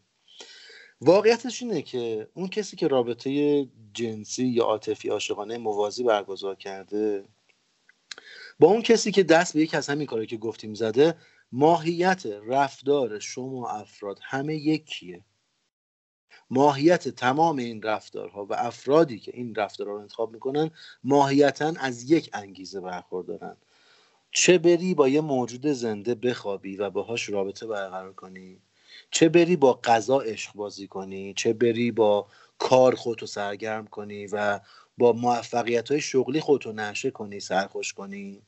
واقعیتش اینه که اون کسی که رابطه جنسی یا عاطفی عاشقانه موازی برگزار کرده با اون کسی که دست به یکی از همین کارهایی که گفتیم زده، ماهیت رفتار شما افراد همه یکیه. ماهیت تمام این رفتارها و افرادی که این رفتارها رو انتخاب میکنن ماهیتاً از یک انگیزه برخوردارن. چه بری با یه موجود زنده بخوابی و باهاش رابطه برقرار کنی، چه بری با قضا عشق بازی کنی، چه بری با کار خودتو سرگرم کنی و با موفقیت‌های شغلی خودتو نشه کنی، سرخوش کنی،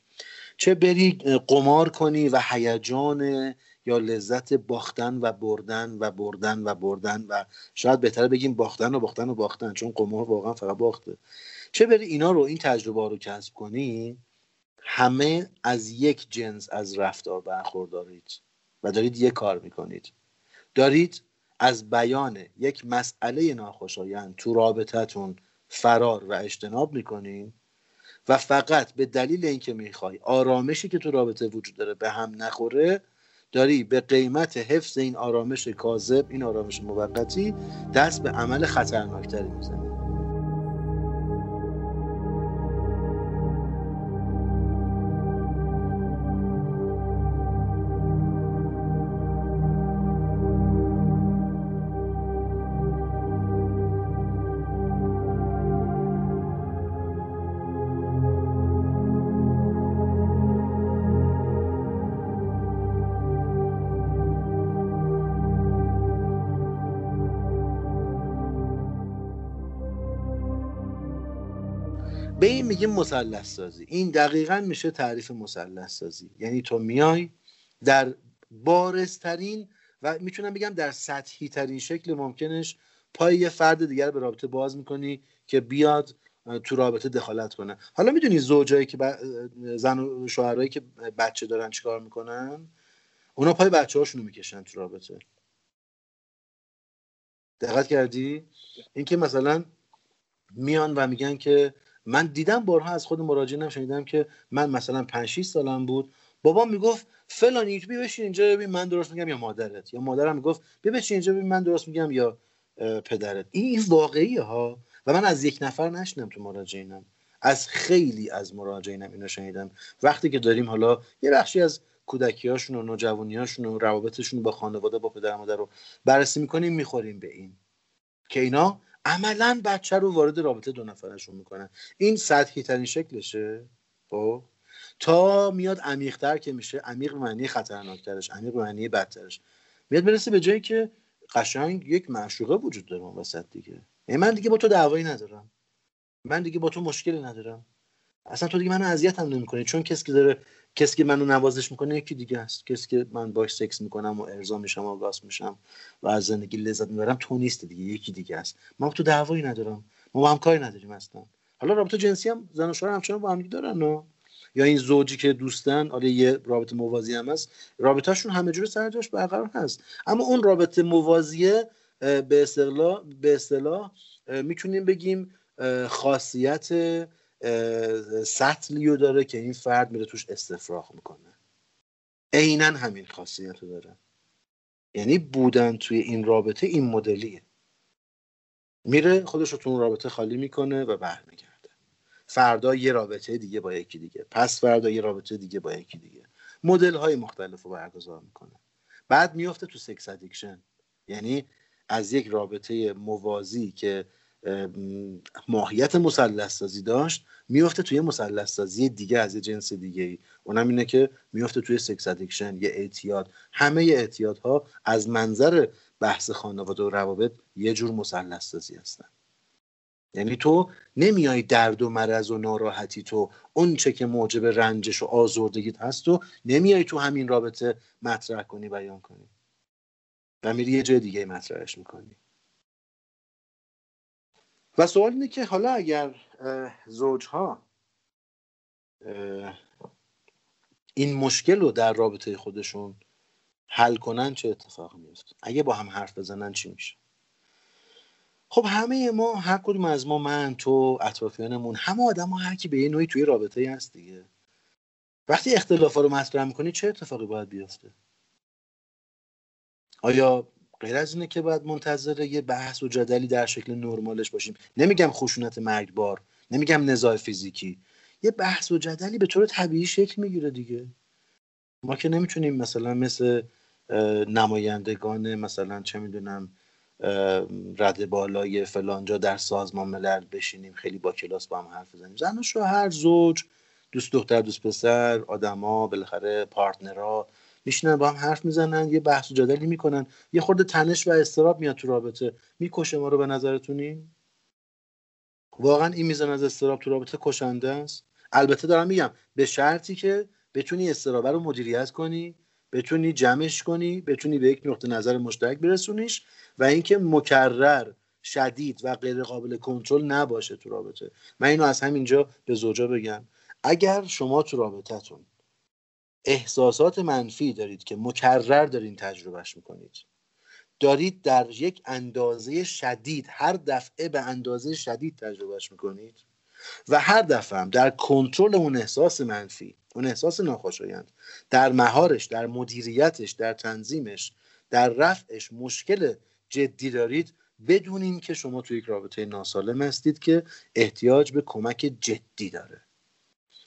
چه بری قمار کنی و هیجان یا لذت باختن و بردن و بردن و بردن و شاید بهتره بگیم باختن و باختن و باختن، چون قمار واقعا فقط باخته. چه بری اینا رو، این تجربه رو کسب کنی، همه از یک جنس از رفتار برخوردارید و دارید یک کار میکنید، دارید از بیان یک مسئله ناخوشایند تو رابطتون فرار و اجتناب میکنین و فقط به دلیل اینکه میخوای آرامشی که تو رابطه وجود داره به هم نخوره، داری به قیمت حفظ این آرامش کاذب، این آرامش موقتی، دست به عمل خطرناکتری میزنی. به این میگیم مثلث سازی. این دقیقاً میشه تعریف مثلث سازی. یعنی تو میای در بارزترین و میتونم بگم در سطحی ترین شکل ممکنش پای یه فرد دیگر به رابطه باز میکنی که بیاد تو رابطه دخالت کنه. حالا میدونی زوجایی که ب... زن و شوهرایی که بچه دارن چیکار میکنن؟ اونا پای بچه‌هاشونو میکشن تو رابطه. دقت کردی؟ اینکه مثلا میان و میگن که من دیدم بارها از خود مراجعینم شنیدم که من مثلا پنج شش سالم بود، بابام میگفت فلانی بیا بشین اینجا ببین من درست میگم، یا مادرت، یا مادرم میگفت بیا بشین اینجا ببین من درست میگم، یا پدرت. این واقعیه ها و من از یک نفر نشنیدم تو مراجعینم، از خیلی از مراجعینم اینو شنیدم. وقتی که داریم حالا یه بخشی از کودکی‌هاشون و نوجوانی‌هاشون و روابطشون با خانواده، با پدر مادر رو بررسی می‌کنیم، می‌خوریم به این که اینا عملاً بچه رو وارد رابطه دو نفرشون میکنن. این سطحی ترین شکلشه. خب تا میاد عمیق‌تر که میشه، عمیق معنی خطرناکترش، عمیق معنی بدترش، میاد برسه به جایی که قشنگ یک معشوقه وجود داره اون وسط دیگه. یعنی من دیگه با تو دعوایی ندارم، من دیگه با تو مشکلی ندارم، اصلا تو دیگه منو اذیتم نمی‌کنی، چون کسی که داره کسی که منو نوازش میکنه یکی دیگه است، کسی که من باش سکس میکنم و ارضا میشم و آگاست میشم و از زندگی لذت میبرم تو نیست دیگه، یکی دیگه است. ما تو دعوایی ندارم، ما با هم کاری نداریم اصلا. حالا رابطه جنسی هم زن و شوهر همچنان با هم دارن و یا این زوجی که دوستن، آره یه رابطه موازی هم هست، رابطه‌شون همه جوره سر جاش برقرار هست. اما اون رابطه موازیه به اصطلاح به اصطلاح میتونیم بگیم خاصیت سطلیو داره که این فرد میره توش استفراغ میکنه. عیناً همین خاصیتو داره. یعنی بودن توی این رابطه این مدلیه، میره خودش رو تو اون رابطه خالی میکنه و برمیگرده. فردا یه رابطه دیگه با یکی دیگه، پس فردا یه رابطه دیگه با یکی دیگه، مدل های مختلف رو برگزار میکنه. بعد میفته تو سکس ادیکشن، یعنی از یک رابطه موازی که ماهیت مثلث سازی داشت میفته توی مثلث سازی دیگه از یه جنس دیگه ای، اونم اینه که میفته توی سکس ادیکشن، یه اعتیاد. همه اعتیادها از منظر بحث خانواده و روابط یه جور مثلث سازی هستن. یعنی تو نمیای درد و مرض و ناراحتی تو اون چه که موجب رنجش و آزردگیت هست تو نمیای تو همین رابطه مطرح کنی، بیان کنی و میری یه جای دیگه مطرحش میکنی. و سوال اینه که حالا اگر زوجها این مشکل رو در رابطه خودشون حل کنن چه اتفاق میفته؟ اگه با هم حرف بزنن چی میشه؟ خب همه ما، هر کدوم از ما، من، تو، اطرافیانمون، همه آدم ها هر کی به یه نوعی توی رابطه هست دیگه. وقتی اختلافا رو مطرح میکنی چه اتفاقی باید بیفته؟ آیا غیر از اینه که باید منتظر یه بحث و جدلی در شکل نرمالش باشیم؟ نمیگم خشونت مرگبار، نمیگم نزاع فیزیکی، یه بحث و جدلی به طور طبیعی شکل میگیره دیگه. ما که نمیتونیم مثلا مثل نمایندگان مثلا چه میدونم رده بالای فلانجا در سازمان ملل بشینیم خیلی با کلاس با هم حرف بزنیم. زن و شوهر، زوج، دوست دختر، دوست پسر، آدما، بالاخره پارتنرها میشینن با هم حرف میزنن، یه بحث و جدلی میکنن، یه خورده تنش و اضطراب میاد تو رابطه. میکشه ما رو به نظرتونی؟ واقعا این میزان از اضطراب تو رابطه کشنده است؟ البته دارم میگم به شرطی که بتونی اضطراب رو مدیریت کنی، بتونی جمعش کنی، بتونی به یک نقطه نظر مشترک برسونیش و اینکه مکرر، شدید و غیر قابل کنترل نباشه تو رابطه. من اینو از همینجا به زوجا بگم، اگر شما تو رابطتون احساسات منفی دارید که مکرر دارین تجربهش میکنید، دارید در یک اندازه شدید، هر دفعه به اندازه شدید تجربهش میکنید و هر دفعه هم در کنترل اون احساس منفی، اون احساس ناخوشایند، در مهارش، در مدیریتش، در تنظیمش، در رفعش مشکل جدی دارید، بدون این که شما توی یک رابطه ناسالم هستید که احتیاج به کمک جدی داره.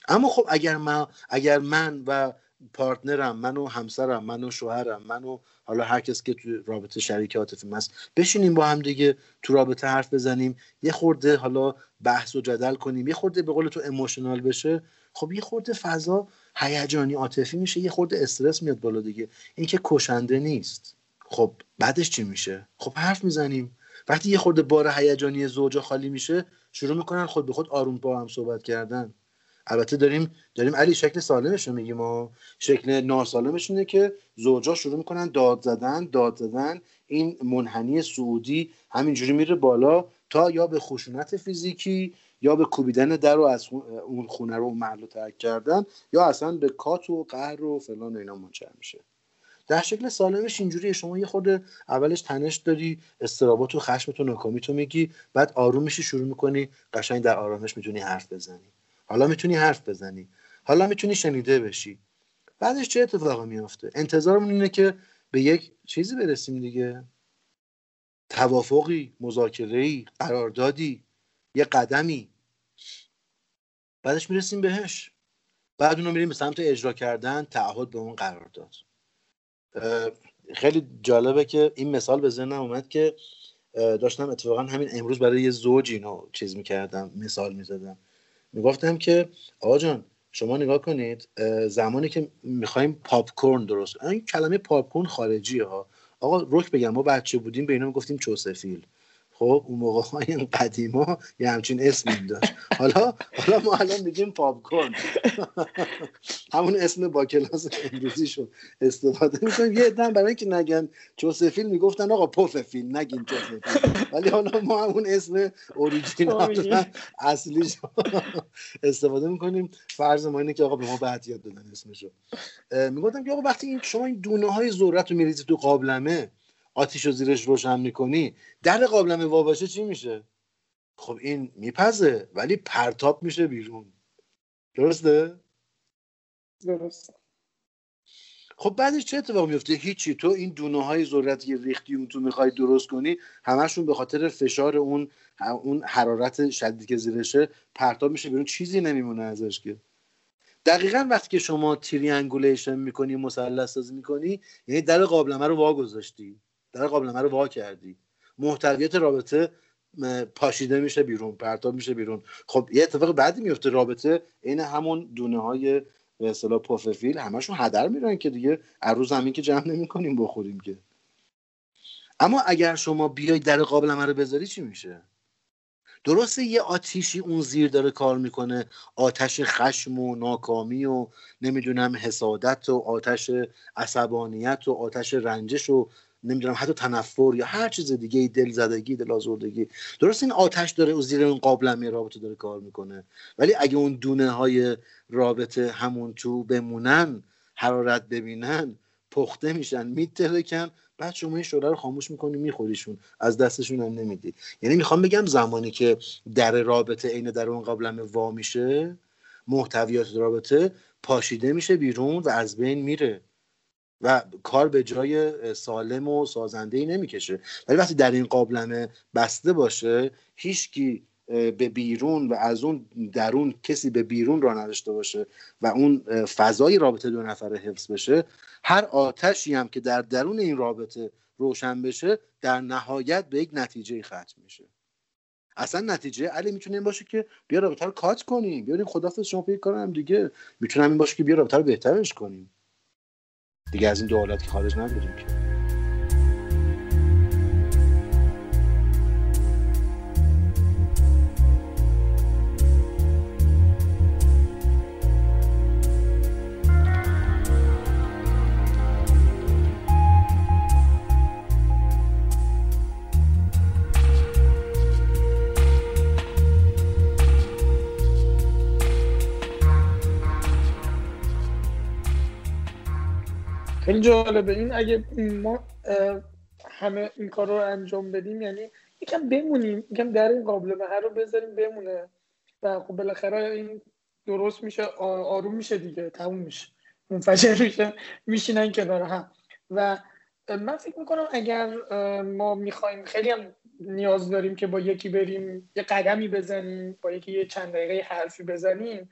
اما خب اگر من اگر من و پارتنرم، من و همسرم، من و شوهرم، من و حالا هر کس که تو رابطه شریک عاطفی من است بشینیم با هم دیگه تو رابطه حرف بزنیم، یه خورده حالا بحث و جدل کنیم، یه خورده به قول تو ایموشنال بشه، خب یه خورده فضا هیجانی عاطفی میشه، یه خورده استرس میاد بالا دیگه. این که کشنده نیست. خب بعدش چی میشه؟ خب حرف میزنیم. وقتی یه خورده بار هیجانی زوجا خالی میشه شروع میکنن خود به خود آروم با هم صحبت کردن. البته داریم داریم علی شکل سالمش رو میگیم، ما شکل ناسالمش اینه که زوجا شروع میکنن داد زدن داد زدن این منحنی سعودی همینجوری میره بالا تا یا به خشونت فیزیکی، یا به کوبیدن در و از اون خونه رو محل ترک کردن، یا اصلا به کات و قهر و فلان و اینا منجر میشه. در شکل سالمش اینجوریه، شما یه خورده اولش تنش داری، استرابات و خشمت و ناکامیتو میگی، بعد آروم میشی، شروع میکنی قشنگ در آرامش میتونی حرف بزنی. حالا میتونی حرف بزنی، حالا میتونی شنیده بشی. بعدش چه اتفاقی میفته؟ انتظارمون اینه که به یک چیزی برسیم دیگه، توافقی، مذاکره‌ای، قراردادی، یه قدمی. بعدش میرسیم بهش، بعد اونو میریم به سمت اجرا کردن تعهد به اون قرارداد. خیلی جالبه که این مثال به ذهنم اومد که داشتم اتفاقا همین امروز برای یه زوج اینو چیز میکردم، مثال میزدم، میگفتم که آقا جان شما نگاه کنید، زمانی که میخوایم پاپکورن درست، این کلمه پاپکورن خارجیه ها آقا، رک بگم ما بچه بودیم به اینا میگفتیم چوسفیل. خب اون موقع های این قدیما یه همچین اسمی داشت، حالا حالا ما الان میگیم پاپکورن، همون اسم با کلاس امروزیشو استفاده میکنیم. یه عده‌ام برای اینکه نگن چوسفیل میگفتن آقا پوففیل، نگین چوسفیل، ولی حالا ما همون اسم اوریجینال اصلیش استفاده میکنیم. فرض ما اینه که آقا به ما بعد یاد دادن اسمشو. میگفتم که آقا وقتی این شما این دونه های ذرت رو میریزی تو قابلمه، آتیشو زیرش روشن میکنی، در قابلمه وا باشه چی میشه؟ خب این میپزه ولی پرتاب میشه بیرون. درسته؟ درست. خب بعدش چه اتفاق میفته؟ هیچی. تو این دونه های ذرتی که ریختی اون تو میخوای درست کنی همشون به خاطر فشار اون اون حرارت شدید که زیرشه پرتاب میشه بیرون، چیزی نمیمونه ازش که. دقیقاً وقتی که شما تریانگولیشن میکنی، مثلث سازی میکنی، یعنی در قابلمه رو وا گذاشتی، در قابلمه رو وا کردی، محتویات رابطه پاشیده میشه بیرون، پرتاب میشه بیرون. خب یه اتفاق بعدی میفته، رابطه عین همون دونه های به اصطلاح پوففیل همشون هدر میرن که دیگه عروض زمین که جمع نمیکنیم بخوریم که. اما اگر شما بیای در قابلمه رو بذاری چی میشه؟ درسته یه آتیشی اون زیر داره کار میکنه، آتش خشم و ناکامی و نمیدونم حسادت و آتش عصبانیت و آتش رنجش و نمیدونم حتی تنفر یا هر چیز دیگه، دلزدگی، دلازردگی. درست این آتش داره اون زیر اون قابلمه رابطه داره کار میکنه، ولی اگه اون دونه های رابطه همون تو بمونن، حرارت ببینن، پخته میشن، میترکن، بعد شما این شعله رو خاموش میکنی، میخوریشون، از دستشون هم نمیدی. یعنی میخوام بگم زمانی که در رابطه عین در اون قابلمه وا میشه، محتویات رابطه پاشیده میشه بیرون و از بین میره و کار به جای سالم و سازنده‌ای نمیکشه. ولی وقتی در این قابلمه بسته باشه، هیچکی به بیرون و از اون درون کسی به بیرون راه نداشته باشه و اون فضای رابطه دو نفره حفظ بشه، هر آتشی هم که در درون این رابطه روشن بشه در نهایت به یک نتیجه ختم میشه. اصلا نتیجه علی میتونه این باشه که بیا رابطه رو کات کنیم، بیاریم خدافظ شما پیدا کنیم دیگه. میتونه این باشه که بیا رابطه رو بهترش کنیم دیگه، از این دو حالت که خارج نمی‌شیم که. خیلی جالبه این. اگه ما همه این کار رو انجام بدیم، یعنی یکم بمونیم، یکم در این قابلمه رو بذاریم بمونه و خب بالاخره این درست میشه، آروم میشه دیگه، تموم میشه، منفجر میشه، میشینن کنار هم. و من فکر میکنم اگر ما میخوایم، خیلی هم نیاز داریم که با یکی بریم یه قدمی بزنیم، با یکی یه چند دقیقه حرفی بزنیم.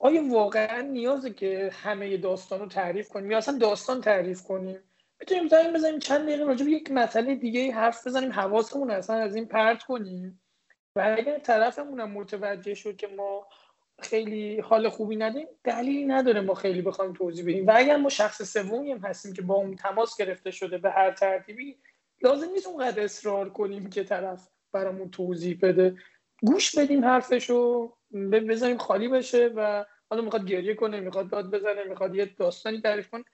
آیا واقعا نیازه که همه داستان رو تعریف کنیم یا اصلا داستان تعریف کنیم؟ میتونیم زنگ بزنیم چند دقیقه راجع به یک مسئله دیگه حرف بزنیم، حواسمون اصلا از این پرت کنیم. و اگر طرفمون هم متوجه شد که ما خیلی حال خوبی ندیم، دلیلی نداره ما خیلی بخوایم توضیح بدیم. و اگر ما شخص سومی هم هستیم که با اون تماس گرفته شده به هر ترتیبی، لازم نیست اونقدر اصرار کنیم که طرف برامون توضیح بده. گوش بدیم حرفشو، بذاریم خالی بشه و حالا میخواد گریه کنه، میخواد داد بزنه، میخواد یه داستانی تعریف کنه،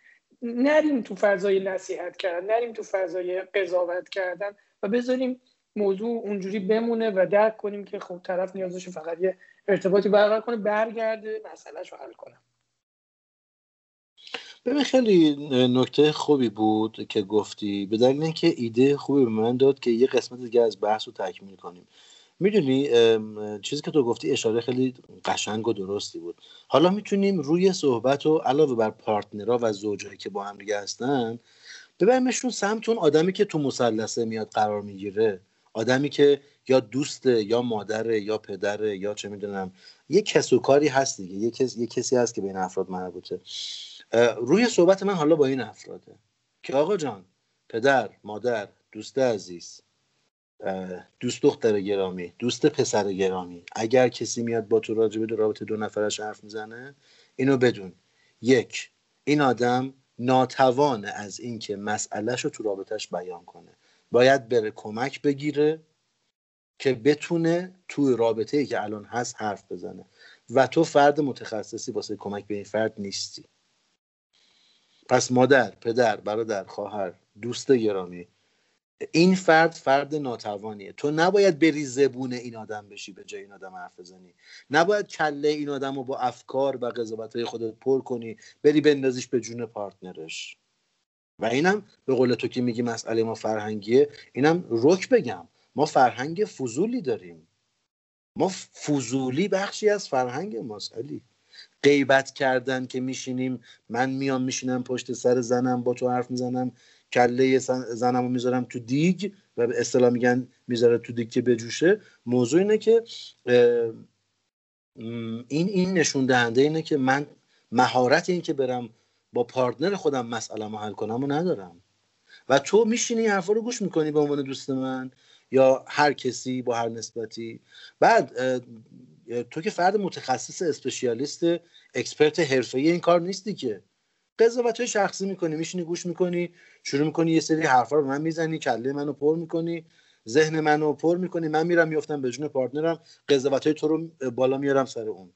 نریم تو فضای نصیحت کردن، نریم تو فضای قضاوت کردن و بذاریم موضوع اونجوری بمونه و درک کنیم که خب طرف نیازش فقط یه ارتباطی برقرار کنه، برگرده مسئلهش رو حل کنه. ببین خیلی نکته خوبی بود که گفتی، به دلیل اینکه ایده خوبی به من داد که یه قسمت دیگه از بحث رو تکمیل کنیم. میدونی چیزی که تو گفتی اشاره خیلی قشنگ و درستی بود. حالا میتونیم روی صحبت و علاوه بر پارتنرها و زوجایی که با هم دیگه هستن ببریمشون سمت اون آدمی که تو مثلثه میاد قرار میگیره، آدمی که یا دوسته یا مادره یا پدره یا چه میدونم یه کس و کاری هست دیگه، یه کس یه کسی هست که بین افراد مربوطه. روی صحبت من حالا با این افراده که آقا جان، پدر، مادر، دوست عزیز، دوست دختر گرامی، دوست پسر گرامی، اگر کسی میاد با تو راجع به رابطه دو نفرش حرف میزنه، اینو بدون. یک، این آدم ناتوانه از این که مسئله‌شو تو رابطهش بیان کنه، باید بره کمک بگیره که بتونه توی رابطه‌ای که الان هست حرف بزنه و تو فرد متخصصی واسه کمک به این فرد نیستی. پس مادر، پدر، برادر، خواهر، دوست گرامی، این فرد فرد ناتوانیه، تو نباید بری زبون این آدم بشی، به جای این آدم حرف بزنی، نباید کله این آدم رو با افکار و قضاوت‌های خودت پر کنی بری بندازیش به جون پارتنرش. و اینم به قول تو که میگی مسئله ما فرهنگیه، اینم رک بگم، ما فرهنگ فضولی داریم، ما فضولی بخشی از فرهنگ ماست علی. غیبت کردن که میشینیم، من میام میشینم پشت سر زنم با تو حرف میزنم، کله زنمو میذارم تو دیگ و به اصطلاح میگن میذاره تو دیگ که بجوشه. موضوع اینه که این این نشون دهنده اینه که من مهارت این که برم با پارتنر خودم مسئله‌مو حل کنم و ندارم، و تو میشینی حرفا رو گوش میکنی به عنوان دوست من یا هر کسی با هر نسبتی. بعد تو که فرد متخصص اسپشیالیست اکسپرت حرفه‌ای این کار نیستی که، قضاوت‌های شخصی میکنی، میشینی گوش میکنی، شروع میکنی یه سری حرفا رو به من میزنی، کله منو پر میکنی، ذهن منو پر میکنی، من میرم میافتم به جون پارتنرم، قضاوت‌های تو رو بالا میارم سر اون.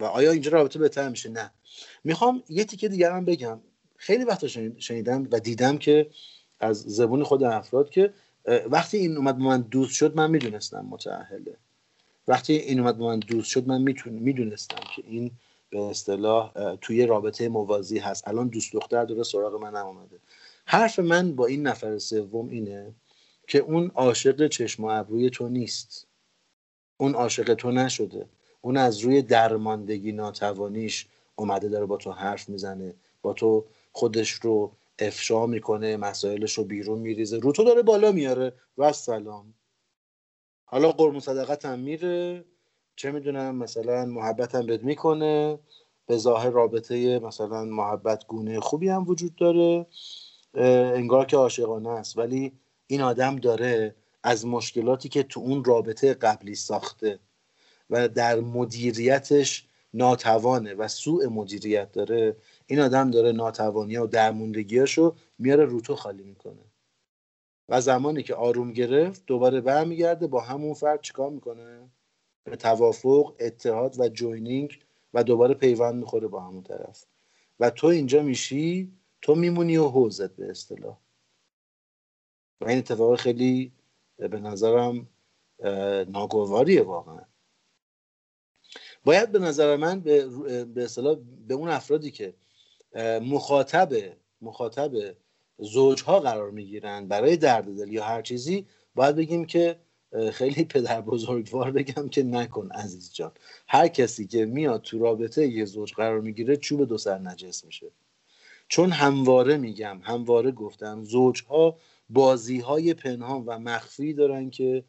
و آیا اینجا رابطه بهتر میشه؟ نه. میخوام یه تیکه دیگه هم بگم. خیلی وقتا شنیدم و دیدم که از زبون خود افراد که وقتی این اومد با من دوست شد من میدونستم متأهله، وقتی این اومد با من دوست شد من میدونستم که این به اصطلاح توی رابطه موازی هست، الان دوست دختر داره سراغ من اومده. حرف من با این نفر سوم اینه که اون عاشق چشم و ابروی تو نیست، اون عاشق تو نشده، اون از روی درماندگی ناتوانیش اومده داره با تو حرف میزنه، با تو خودش رو افشا میکنه، مسائلش رو بیرون میریزه، رو تو داره بالا میاره و سلام. حالا قربون صدقت هم میره، چه میدونم مثلا محبت هم بد میکنه، به ظاهر رابطه مثلا محبت گونه خوبی هم وجود داره، انگار که عاشقانه است، ولی این آدم داره از مشکلاتی که تو اون رابطه قبلی ساخته و در مدیریتش ناتوانه و سوء مدیریت داره، این آدم داره ناتوانی و درموندگیاشو میاره رو تو خالی میکنه. و زمانی که آروم گرفت دوباره برمیگرده با همون فرد چیکار میکنه؟ به توافق، اتحاد و جوینینگ و دوباره پیوند میخوره با همون طرف. و تو اینجا میشی، تو میمونی و حوزت به اصطلاح. و این اتفاق خیلی به نظرم ناگواریه واقعا. باید به نظر من به به اصطلاح به اون افرادی که مخاطب مخاطب زوجها قرار میگیرن برای درد دل یا هر چیزی، باید بگیم که خیلی پدر بزرگوار بگم که نکن عزیز جان، هر کسی که میاد تو رابطه یه زوج قرار میگیره چوب دو سر نجس میشه. چون همواره میگم، همواره گفتم، زوجها بازیهای پنهان و مخفی دارن که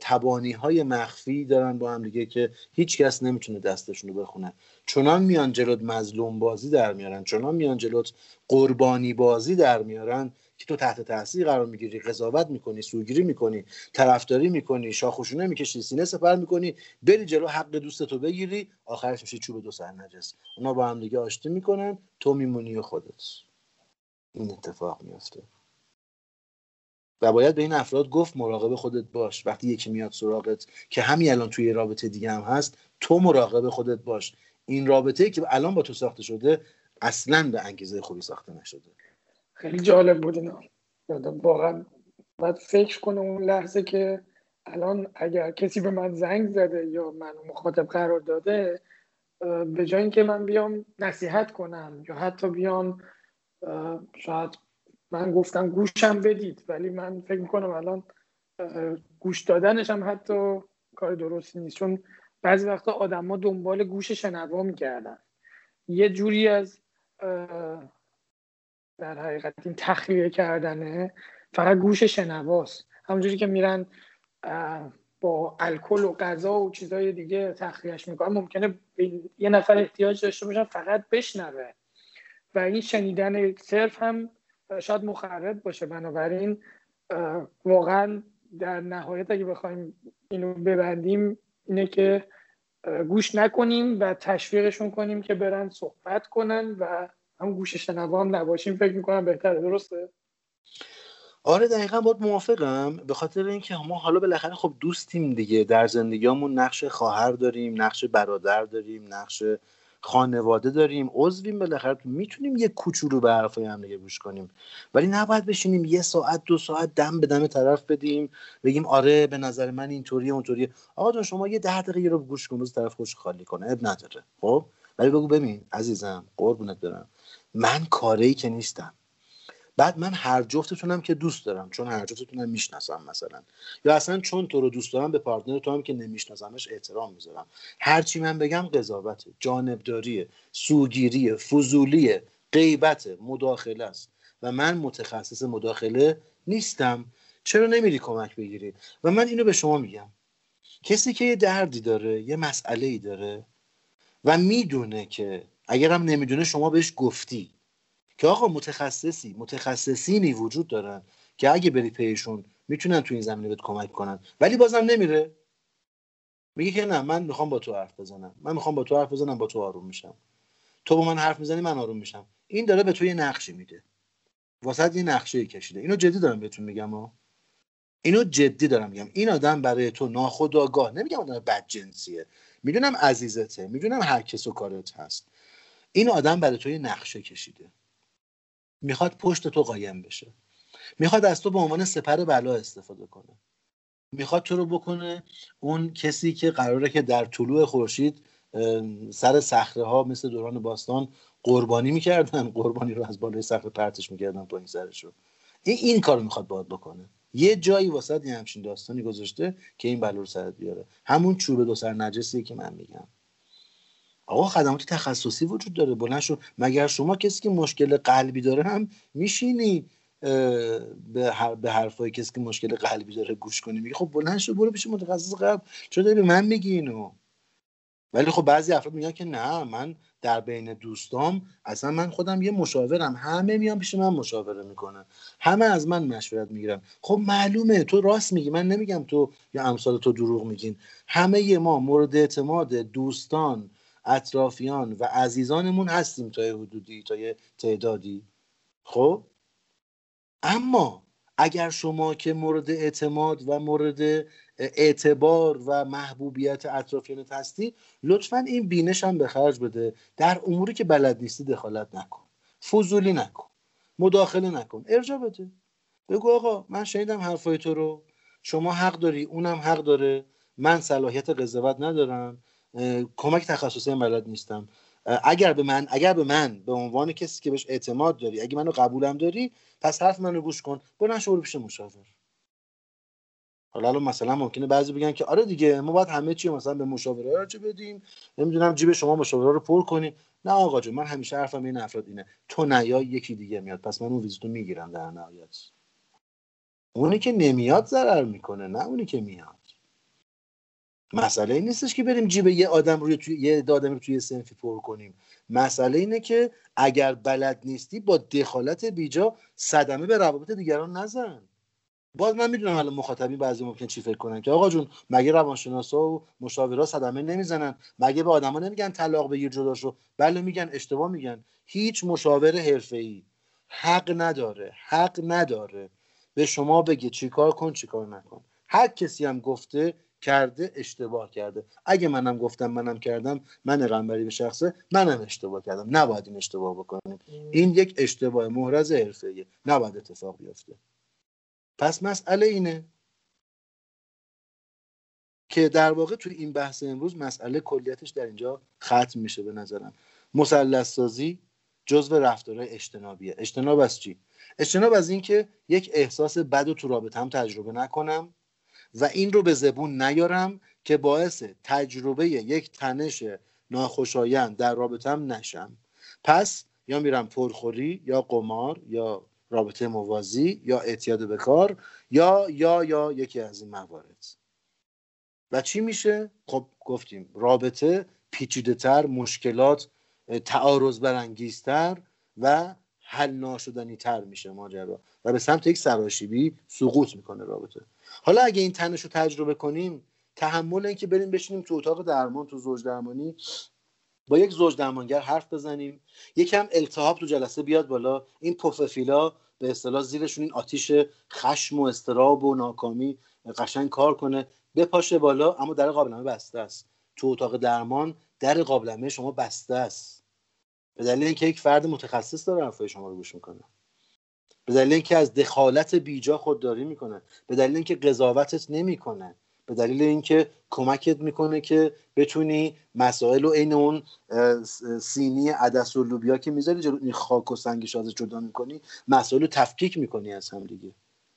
تبانی های مخفی دارن با هم دیگه که هیچ کس نمیتونه دستشون رو بخونه. چنان میان جلوت مظلوم بازی در میارن، چنان میان جلوت قربانی بازی در میارن که تو تحت تاثیر قرار میگیری، قضاوت میکنی، سوگیری میکنی، طرفداری میکنی، شاخوشونه میکشی، سینه سپر میکنی، بری جلو حق دوستتو بگیری، آخرش میشه چوب دو سر نجس. اونا با هم دیگه آشتی میکنن، تو میمونی و خودت. این اتفاق میفته. و باید به این افراد گفت مراقب خودت باش. وقتی یکی میاد سراغت که همین الان توی رابطه دیگه هم هست، تو مراقب خودت باش. این رابطه‌ای که الان با تو ساخته شده اصلاً به انگیزه خوبی ساخته نشده. خیلی جالب بود اینا. واقعا باید فکر کنه اون لحظه که الان اگر کسی به من زنگ زده یا منو مخاطب قرار داده، به جای اینکه من بیام نصیحت کنم یا حتی بیام شاید من گفتم گوشم بدید، ولی من فکر میکنم الان گوش دادنش هم حتی کار درستی نیست، چون بعضی وقتا آدم ها دنبال گوش شنوا میگردن. یه جوری از در حقیقت این تخلیه کردنه، فقط گوش شنواست. همونجوری که میرن با الکل و غذا و چیزهای دیگه تخلیهش میکنن، ممکنه یه نفر احتیاج داشته باشن فقط بشنوه، و این شنیدن صرف هم شاید مخرب باشه. بنابراین واقعا در نهایت اگه بخوایم اینو ببندیم اینه که گوش نکنیم و تشویقشون کنیم که برن صحبت کنن و هم گوش شنوا هم نباشیم. فکر میکنم بهتره. درسته؟ آره دقیقا باید موافقم، به خاطر اینکه ما حالا بالاخره خب دوستیم دیگه، در زندگیامون نقش خواهر داریم، نقش برادر داریم، نقش خانواده داریم، عضویم، بالاخره میتونیم یه کوچولو به حرفای هم دیگه گوش کنیم، ولی نباید بشینیم یه ساعت دو ساعت دم به دم طرف بدیم بگیم آره به نظر من اینطوریه اونطوریه. آقا جان شما یه ده دقیقه رو گوش کن، روز طرف خوش خالی کنه، اب نداره خب، ولی بگو ببین عزیزم قربونت برم، من کاری که نیستم، بعد من هر جفتتونم که دوست دارم چون هر جفتتونم میشناسم مثلا، یا اصلا چون تو رو دوست دارم به پارتنر تو هم که نمیشناسمش احترام میذارم. هر چی من بگم قضاوته، جانبداریه، سوگیریه، فضولیه، غیبته، مداخله است و من متخصص مداخله نیستم. چرا نمیری کمک بگیری؟ و من اینو به شما میگم، کسی که یه دردی داره، یه مسئله‌ای داره و میدونه که اگرم نمیدونه شما بهش گفتی که آقا متخصصی متخصصینی وجود دارن که اگه بری پیشون میتونن تو این زمینه بهت کمک کنن، ولی بازم نمیره، میگه که نه من میخوام با تو حرف بزنم، من میخوام با تو حرف بزنم، با تو آروم میشم، تو با من حرف میزنی من آروم میشم. این داره به تو یه نقشی میده، واسط یه نقشه کشیده. اینو جدی دارم بهتون میگم ها، اینو جدی دارم میگم. این آدم برای تو ناخودآگاه، نمیگم آدم بدجنسیه، میدونم عزیزته، میدونم هر کس و کارت هست، این آدم برای تو یه نقشه کشیده، میخواد پشت تو قایم بشه، میخواد از تو به عنوان سپر بلا استفاده کنه، میخواد تو رو بکنه اون کسی که قراره که در طلوع خورشید سر صخره ها مثل دوران باستان قربانی میکردن، قربانی رو از بالای صخره پرتش میکردن پایین سرش رو. این این کارو میخواد باهات بکنه. یه جایی واسط یه همچین داستانی گذاشته که این بلا رو سرت بیاره، همون چوب دو سر نجسیه که من میگم. آقا خدمات تخصصی وجود داره، بلند شو. مگر شما کسی که مشکل قلبی داره هم میشینی به هر به حرفای کسی که مشکل قلبی داره گوش کنی؟ میگه خب بلند شو برو پیش متخصص قلب، چرا داری به من میگی اینو؟ ولی خب بعضی افراد میگن که نه من در بین دوستام اصلا من خودم یه مشاورم، همه میان پیش من مشاوره میکنن، همه از من مشورت میگیرن. خب معلومه تو راست میگی، من نمیگم تو یا امثال تو دروغ میگین. همه ما مورد اعتماد دوستان، اطرافیان و عزیزانمون هستیم تا یه حدودی، تا یه تعدادی. خب اما اگر شما که مورد اعتماد و مورد اعتبار و محبوبیت اطرافیانت هستی، لطفاً این بینش هم به خرج بده، در اموری که بلد نیستی دخالت نکن، فضولی نکن، مداخله نکن، ارجاع بده. بگو آقا من شنیدم حرفای تو رو، شما حق داری، اونم حق داره، من صلاحیت قضاوت ندارم، کمک تخصصی بلد نیستم. اگر به من اگر به من به عنوان کسی که بهش اعتماد داری، اگه منو قبولم داری، پس حرف منو گوش کن، برو نشو پیش مشاور. حالا مثلا ممکنه بعضی بگن که آره دیگه ما باید همه چی مثلا به مشاوره راجع بدیم، نمیدونم جیب شما مشاوره رو پر کنیم. نه آقا جون، من همیشه حرفم این افراد اینه، تو نیا یکی دیگه میاد، پس من اون ویزیتو میگیرم. در نهایت اونی که نمیاد ضرر میکنه، نه اونی که میاد. مسئله این نیستش که بریم جیب یه آدم رو توی یه آدمی رو توی صنفی پر کنیم. مسئله اینه که اگر بلد نیستی با دخالت بیجا صدمه به روابط دیگران نزن. باز من میدونم الان مخاطبین بعضی ممکن چی فکر کنن که آقا جون مگه روانشناسا و مشاورا صدمه نمیزنن؟ مگه به آدما نمیگن طلاق بگیر جداشو؟ بله میگن، اشتباه میگن. هیچ مشاور حرفه‌ای حق نداره، حق نداره به شما بگه چیکار کن چیکار نکن. هر کسی هم گفته کرده، اشتباه کرده. اگه منم گفتم منم کردم، من قنبری به شخصه منم اشتباه کردم. نباید این اشتباه بکنیم. این یک اشتباه محرز حرفه‌ایه، نباید اتفاق بیفته. پس مسئله اینه که در واقع توی این بحث امروز مسئله کلیتش در اینجا ختم میشه به نظرم. مثلث سازی جزو رفتارهای اجتنابیه. اجتناب از چی؟ اجتناب از این که یک احساس بد رو تو رابطه‌ام تجربه نکنم و این رو به زبون نیارم که باعث تجربه یک تنش ناخوشایند در رابطه‌ام نشم. پس یا میرم پرخوری، یا قمار، یا رابطه موازی، یا اعتیاد به کار، یا یا یا یکی از این موارد. و چی میشه؟ خب گفتیم رابطه پیچیده‌تر، مشکلات تعارض برانگیزتر و حل ناشدنی تر میشه ماجرا و به سمت یک سراشیبی سقوط میکنه رابطه. حالا اگه این تنش رو تجربه کنیم، تحمل این که بریم بشینیم تو اتاق درمان، تو زوج درمانی با یک زوج درمانگر حرف بزنیم، یکم التهاب تو جلسه بیاد بالا، این پوففیلا به اصطلاح زیرشون این آتیش خشم و استراب و ناکامی قشنگ کار کنه، بپاشه بالا، اما در قابلمه بسته است. تو اتاق درمان در قابلمه شما بسته است، به دلیل اینکه یک فرد متخصص داره حرفای شما رو گوش میکنه، به دلیل اینکه از دخالت بیجا خودداری میکنه، به دلیل اینکه قضاوتت نمیکنه، به دلیل اینکه کمکت میکنه که بتونی مسائل و عین اون سینی عدس و لوبیا که میذاری جلوی خاک و سنگش ازش جدا میکنی، مسائل رو تفکیک میکنی از هم دیگه.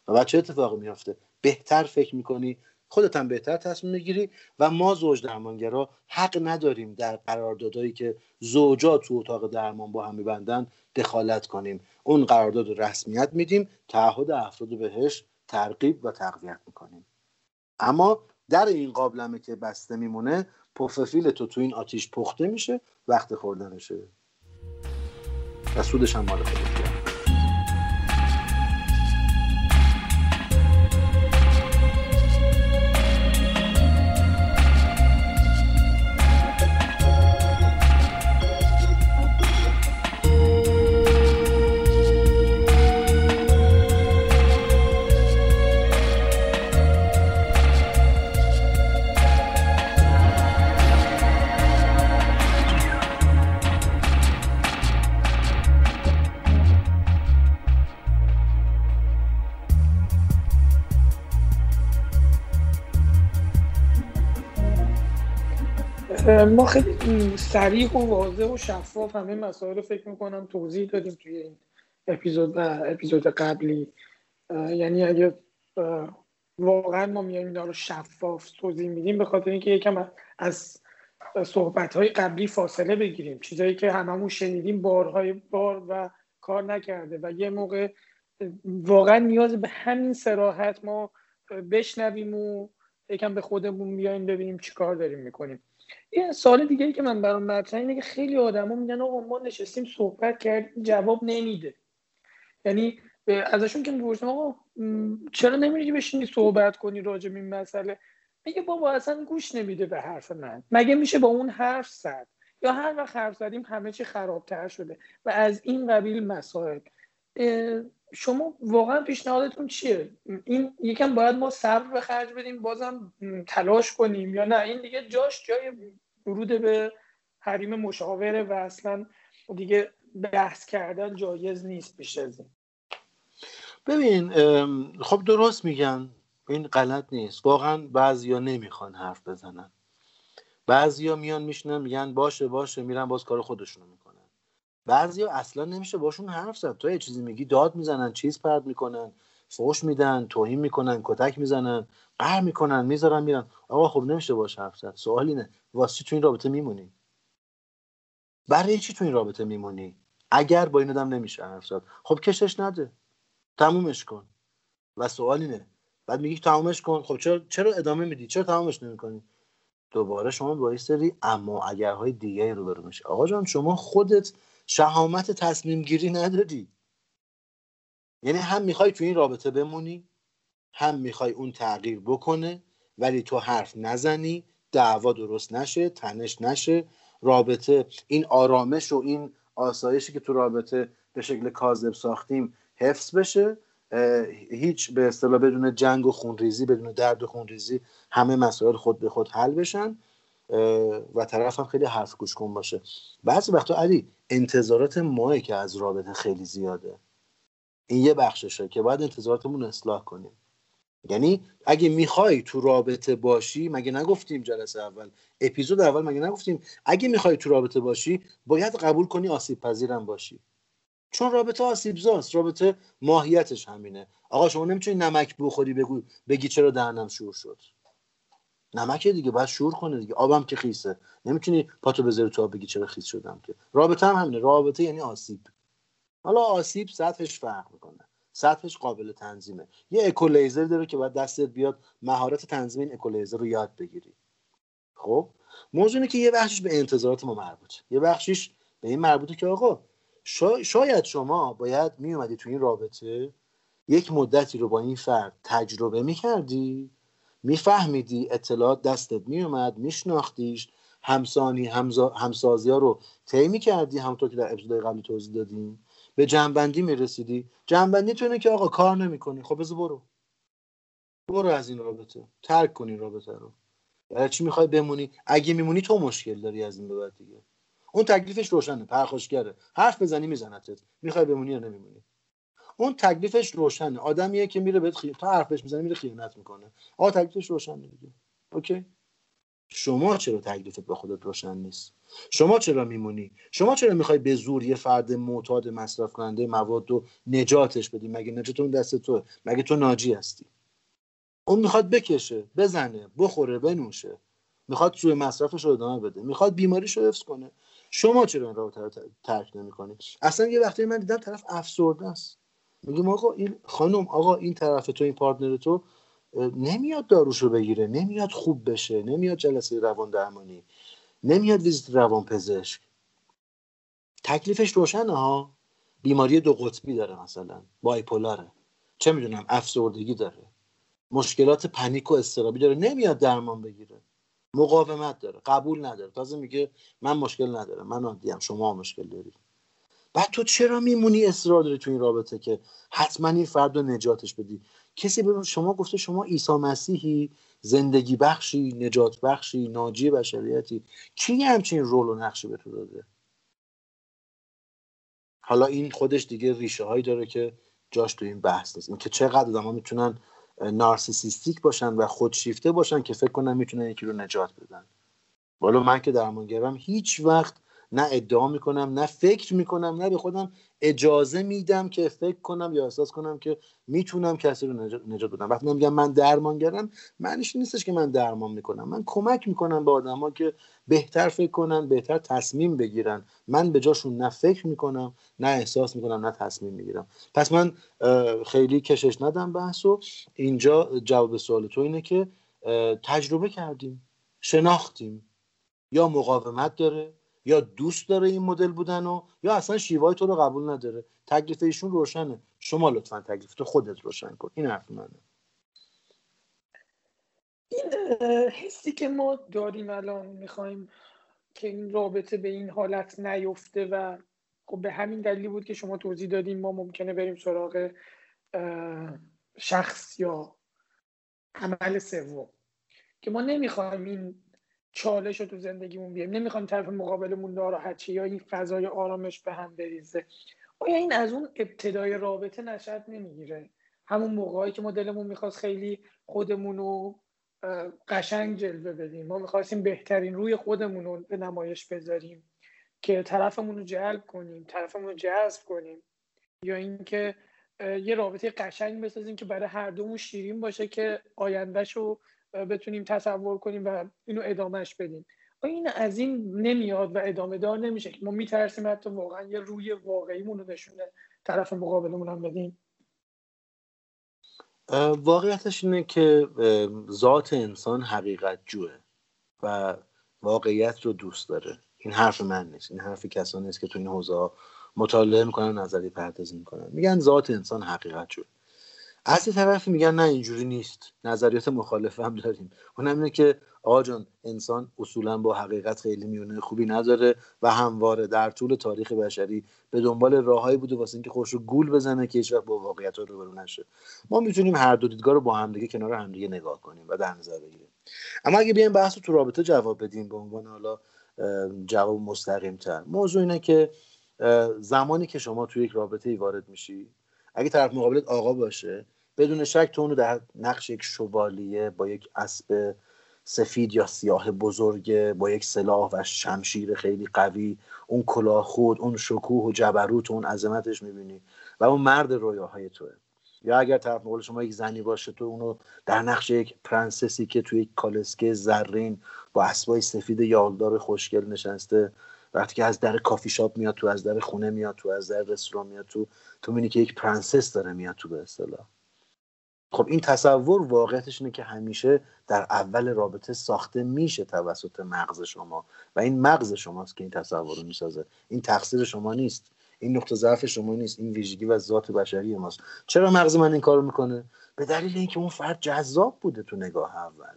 و بعد چه اتفاقی میفته؟ بهتر فکر میکنی، خودت هم بهتر تصمیم میگیری. و ما زوج درمانگرا حق نداریم در قراردادایی که زوجا تو اتاق درمان با هم میبندن دخالت کنیم. اون قرارداد رو رسمیت میدیم، تعهد افراد بهش ترغیب و تقویت میکنیم. اما در این قابلمه که بسته میمونه، پففیل تو تو این آتیش پخته میشه، وقت خوردنشه و سودش هم مال خودشه. ما خیلی صریح و واضح و شفاف همه مسائل رو فکر میکنم توضیح دادیم توی این اپیزود اپیزود قبلی. یعنی اگه واقعا ما میایم اینا رو شفاف توضیح میدیم، به خاطر اینکه یکم از صحبت‌های قبلی فاصله بگیریم، چیزایی که هممون شنیدیم بارهای بار و کار نکرده و یه موقع واقعا نیاز به همین صراحت ما بشنویم و یکم به خودمون بیایم ببینیم چیکار داریم میکنیم. یه سوال دیگه ای که من برام مطرحه اینه که خیلی آدما میگن آقا ما نشستیم صحبت کردیم جواب نمیده. یعنی ازشون که میپرسم آقا چرا نمیری بشینی صحبت کنی راجع به این مسئله، میگه بابا اصلا گوش نمیده به حرف من. مگه میشه با اون حرف زد؟ یا هر وقت حرف زدیم همه چی خرابتر شده و از این قبیل مسائل. شما واقعا پیشنهادتون چیه؟ این یکم باید ما صبر به خرج بدیم بازم تلاش کنیم، یا نه این دیگه جاش جای ورود به حریم مشاوره و اصلا دیگه بحث کردن جایز نیست پیش از این؟ ببین خب درست میگن، این غلط نیست. واقعا بعضیا نمیخوان حرف بزنن، بعضیا میان میشنن میگن باشه باشه میرن باز کار خودشونو میکنن. بعضیا اصلا نمیشه باشون حرف زد، تو یه چیزی میگی داد میزنن، چیز پرد میکنن، فحش میدن، توهین میکنن، کتک میزنن، قهر میکنن، میذارن میرن. آقا خب نمیشه باش حرف زد. سوال اینه واسه چی تو این رابطه میمونی؟ برای چی تو این رابطه میمونی؟ اگر با این آدم نمیشه حرف زد، خب کشش نده، تمومش کن. و سوال اینه بعد میگی تمومش کن، خب چرا چرا ادامه میدی؟ چرا تمومش نمیکنی؟ دوباره شما با یه سری اما اگرهای دیگه روبرو میشی. آقا جان شما خودت شهامت تصمیم گیری نداری. یعنی هم میخوای تو این رابطه بمونی، هم میخوای اون تغییر بکنه، ولی تو حرف نزنی، دعوا درست نشه، تنش نشه، رابطه این آرامش و این آسایشی که تو رابطه به شکل کاذب ساختیم حفظ بشه، هیچ به اصطلاح بدون جنگ و خونریزی، بدون درد و خونریزی همه مسائل خود به خود حل بشن و طرف هم خیلی حرف گوش کن باشه. بعضی وقتا علی انتظارات ماه که از رابطه خیلی زیاده، این یه بخششه که باید انتظاراتمون اصلاح کنیم. یعنی اگه میخوای تو رابطه باشی، مگه نگفتیم جلسه اول اپیزود اول مگه نگفتیم اگه میخوای تو رابطه باشی باید قبول کنی آسیب پذیرم باشی، چون رابطه آسیب زاست، رابطه ماهیتش همینه. آقا شما نمیتونی نمک بخوری بگو بگی چرا دهنم شور شد. نمک دیگه باید شور کنه دیگه، آبم که خیسه، نمیتونی پاتو بذاری تو آب بگی چرا خیس شدم که. رابطه هم همینه، رابطه یعنی آسیب. حالا آسیب سطحش فرق میکنه، سطحش قابل تنظیمه. یه اکولیزر داره که باید دستت بیاد مهارت تنظیم این اکولیزر رو یاد بگیری. خب موضوع اینه که یه بخشش به انتظارات ما مربوطه، یه بخشش به این مربوطه که آقا شا... شاید شما باید میومدی تو این رابطه یک مدتی رو با این فرد تجربه میکردی، میفهمیدی، اطلاعات دستت میومد، میشناختیش، همسانی همزا... همسازی ها رو طی میکردی، همونطور که در اپیزودهای قبلی توضیح دادیم، به جنبندی میرسیدی. جنبندی تو اینه که آقا کار نمیکنی، خب بذار برو برو از این رابطه، ترک کنی رابطه رو. برای چی میخوای بمونی؟ اگه میمونی تو مشکل داری از این به بعد دیگه. اون تکلیفش روشنه، پرخاشگره، حرف بزنی میزنتت، میخوای بمونی یا نمیمونی. اون تکلیفش روشنه، آدمیه که میره بهت خیانت، حرفش میزنه میره خیانت میکنه. آ تکلیفش روشنه دیگه. اوکی؟ شما چرا تکلیفت با خودت روشن نیست؟ شما چرا میمونی؟ شما چرا میخوای به زور یه فرد معتاد مصرف کننده مواد رو نجاتش بدی؟ مگه نجات اون دست تو؟ مگه تو ناجی هستی؟ اون میخواد بکشه، بزنه، بخوره، بنوشه، میخواد سوء مصرفش رو ادامه بده، میخواد بیماریش رو حفظ کنه. شما چرا این رابطه رو ترک نمی‌کنی؟ اصلا یه وقتی من دیدم طرف افسرده است، میگم آقا این خانم، آقا این طرف تو، این پارتنر تو نمیاد داروشو بگیره، نمیاد خوب بشه، نمیاد جلسه روان درمانی، نمیاد ویزیت روان پزشک. تکلیفش روشنه ها، بیماری دو قطبی داره، مثلا بایپولاره، چه میدونم افسردگی داره، مشکلات پنیک و اضطرابی داره، نمیاد درمان بگیره، مقاومت داره، قبول نداره، تازه میگه من مشکل ندارم، من عادیم، شما مشکل داری. بعد تو چرا میمونی اصرار داری تو این رابطه که حتما این فرد رو نجاتش بدی؟ کسی به شما گفته شما عیسی مسیحی، زندگی بخشی، نجات بخشی، ناجی بشریتی؟ کی همچین رول و نقشی به تو داده؟ حالا این خودش دیگه ریشه هایی داره که جاش تو این بحث نیست. این که چقدر آدم‌ها میتونن نارسیسیستیک باشن و خودشیفته باشن که فکر کنن میتونن یکی رو نجات بدن. والا من که درمانگرم هیچ وقت نه ادعا میکنم، نه فکر میکنم، نه به خودم اجازه میدم که فکر کنم یا احساس کنم که میتونم کسی رو نجات بدم. وقتی من میگم من درمانگرم، معنیش نیستش که من درمان میکنم، من کمک میکنم به آدما که بهتر فکر کنن، بهتر تصمیم بگیرن. من به جاشون نه فکر میکنم، نه احساس میکنم، نه تصمیم میگیرم. پس من خیلی کشش ندم بحثو. اینجا جواب سوال تو اینه که تجربه کردیم، شناختیم، یا مقاومت داره، یا دوست داره این مدل بودن، و یا اصلا شیوای تو رو قبول نداره. تکلیف ایشون روشنه، شما لطفا تکلیف تو خودت روشن کن. این حرف منه. این حسی که ما داریم الان، میخوایم که این رابطه به این حالت نیفته و خب به همین دلیل بود که شما توضیح دادیم ما ممکنه بریم سراغ شخص یا عمل سوم، که ما نمیخوایم این چالش رو تو زندگیمون بیاریم، نمیخوایم طرف مقابلمون ناراحت شه یا این فضای آرامش به هم بریزه. آیا این از اون ابتدای رابطه نشأت نمیگیره؟ همون موقعی که ما دلمون میخواست خیلی خودمون رو قشنگ جلوه بدیم، ما میخواستیم بهترین روی خودمون رو به نمایش بذاریم که طرفمون رو جلب کنیم، طرفمون رو جذب کنیم، یا اینکه یه رابطه قشنگ بسازیم که برای هر دومون شیرین باشه که آیندهشو بتونیم تصور کنیم و اینو ادامهش بدیم. این از این نمیاد و ادامه دار نمیشه که ما میترسیم حتی واقعا یه روی واقعیمون رو نشونه طرف مقابلمون هم بدیم. واقعیتش اینه که ذات انسان حقیقت جوه و واقعیت رو دوست داره. این حرف من نیست، این حرف کسانی است که تو این حوزه مطالعه میکنن، نظری پردازی میکنن. میگن ذات انسان حقیقت جوه. از یه طرف میگن نه اینجوری نیست، نظریات مخالف هم داریم. اونم اینه که آقا جان انسان اصولا با حقیقت خیلی میونه خوبی نداره و همواره در طول تاریخ بشری به دنبال راههایی بوده واسه اینکه خودش رو گول بزنه که هیچ وقت با واقعیت روبرو نشه. ما میتونیم هر دو دیدگاه رو با همدیگه کنار همدیگه نگاه کنیم و در نظر بگیریم. اما اگه بیایم بحث رو تو رابطه جواب بدیم به عنوان حالا جواب مستقیم‌تر، موضوع اینه که زمانی که شما تو یک رابطه‌ای وارد میشی، اگه طرف مقابلت آقا باشه، بدون شک تو اونو در نقش یک شوالیه با یک اسب سفید یا سیاه بزرگ، با یک سلاح و شمشیر خیلی قوی، اون کلاه خود، اون شکوه و جبروت و اون عظمتش میبینی و اون مرد رویاهای توه. یا اگر طرف مقابل شما یک زنی باشه، تو اونو در نقش یک پرنسسی که توی یک کالسکه زرین با اسبای سفید یالدار خوشگل نشسته، وقتی که از در کافی شاپ میاد تو، از در خونه میاد تو، از در رستوران میاد تو، تو میبینی که یک پرنسس داره میاد تو به اصطلاح. خب این تصور واقعیتش اینه که همیشه در اول رابطه ساخته میشه توسط مغز شما و این مغز شماست که این تصور رو میسازه. این تقصیر شما نیست، این نقطه ضعف شما نیست، این ویژگی و ذات بشری ماست. چرا مغز من این کارو میکنه؟ به دلیل اینکه اون فرد جذاب بوده تو نگاه اول،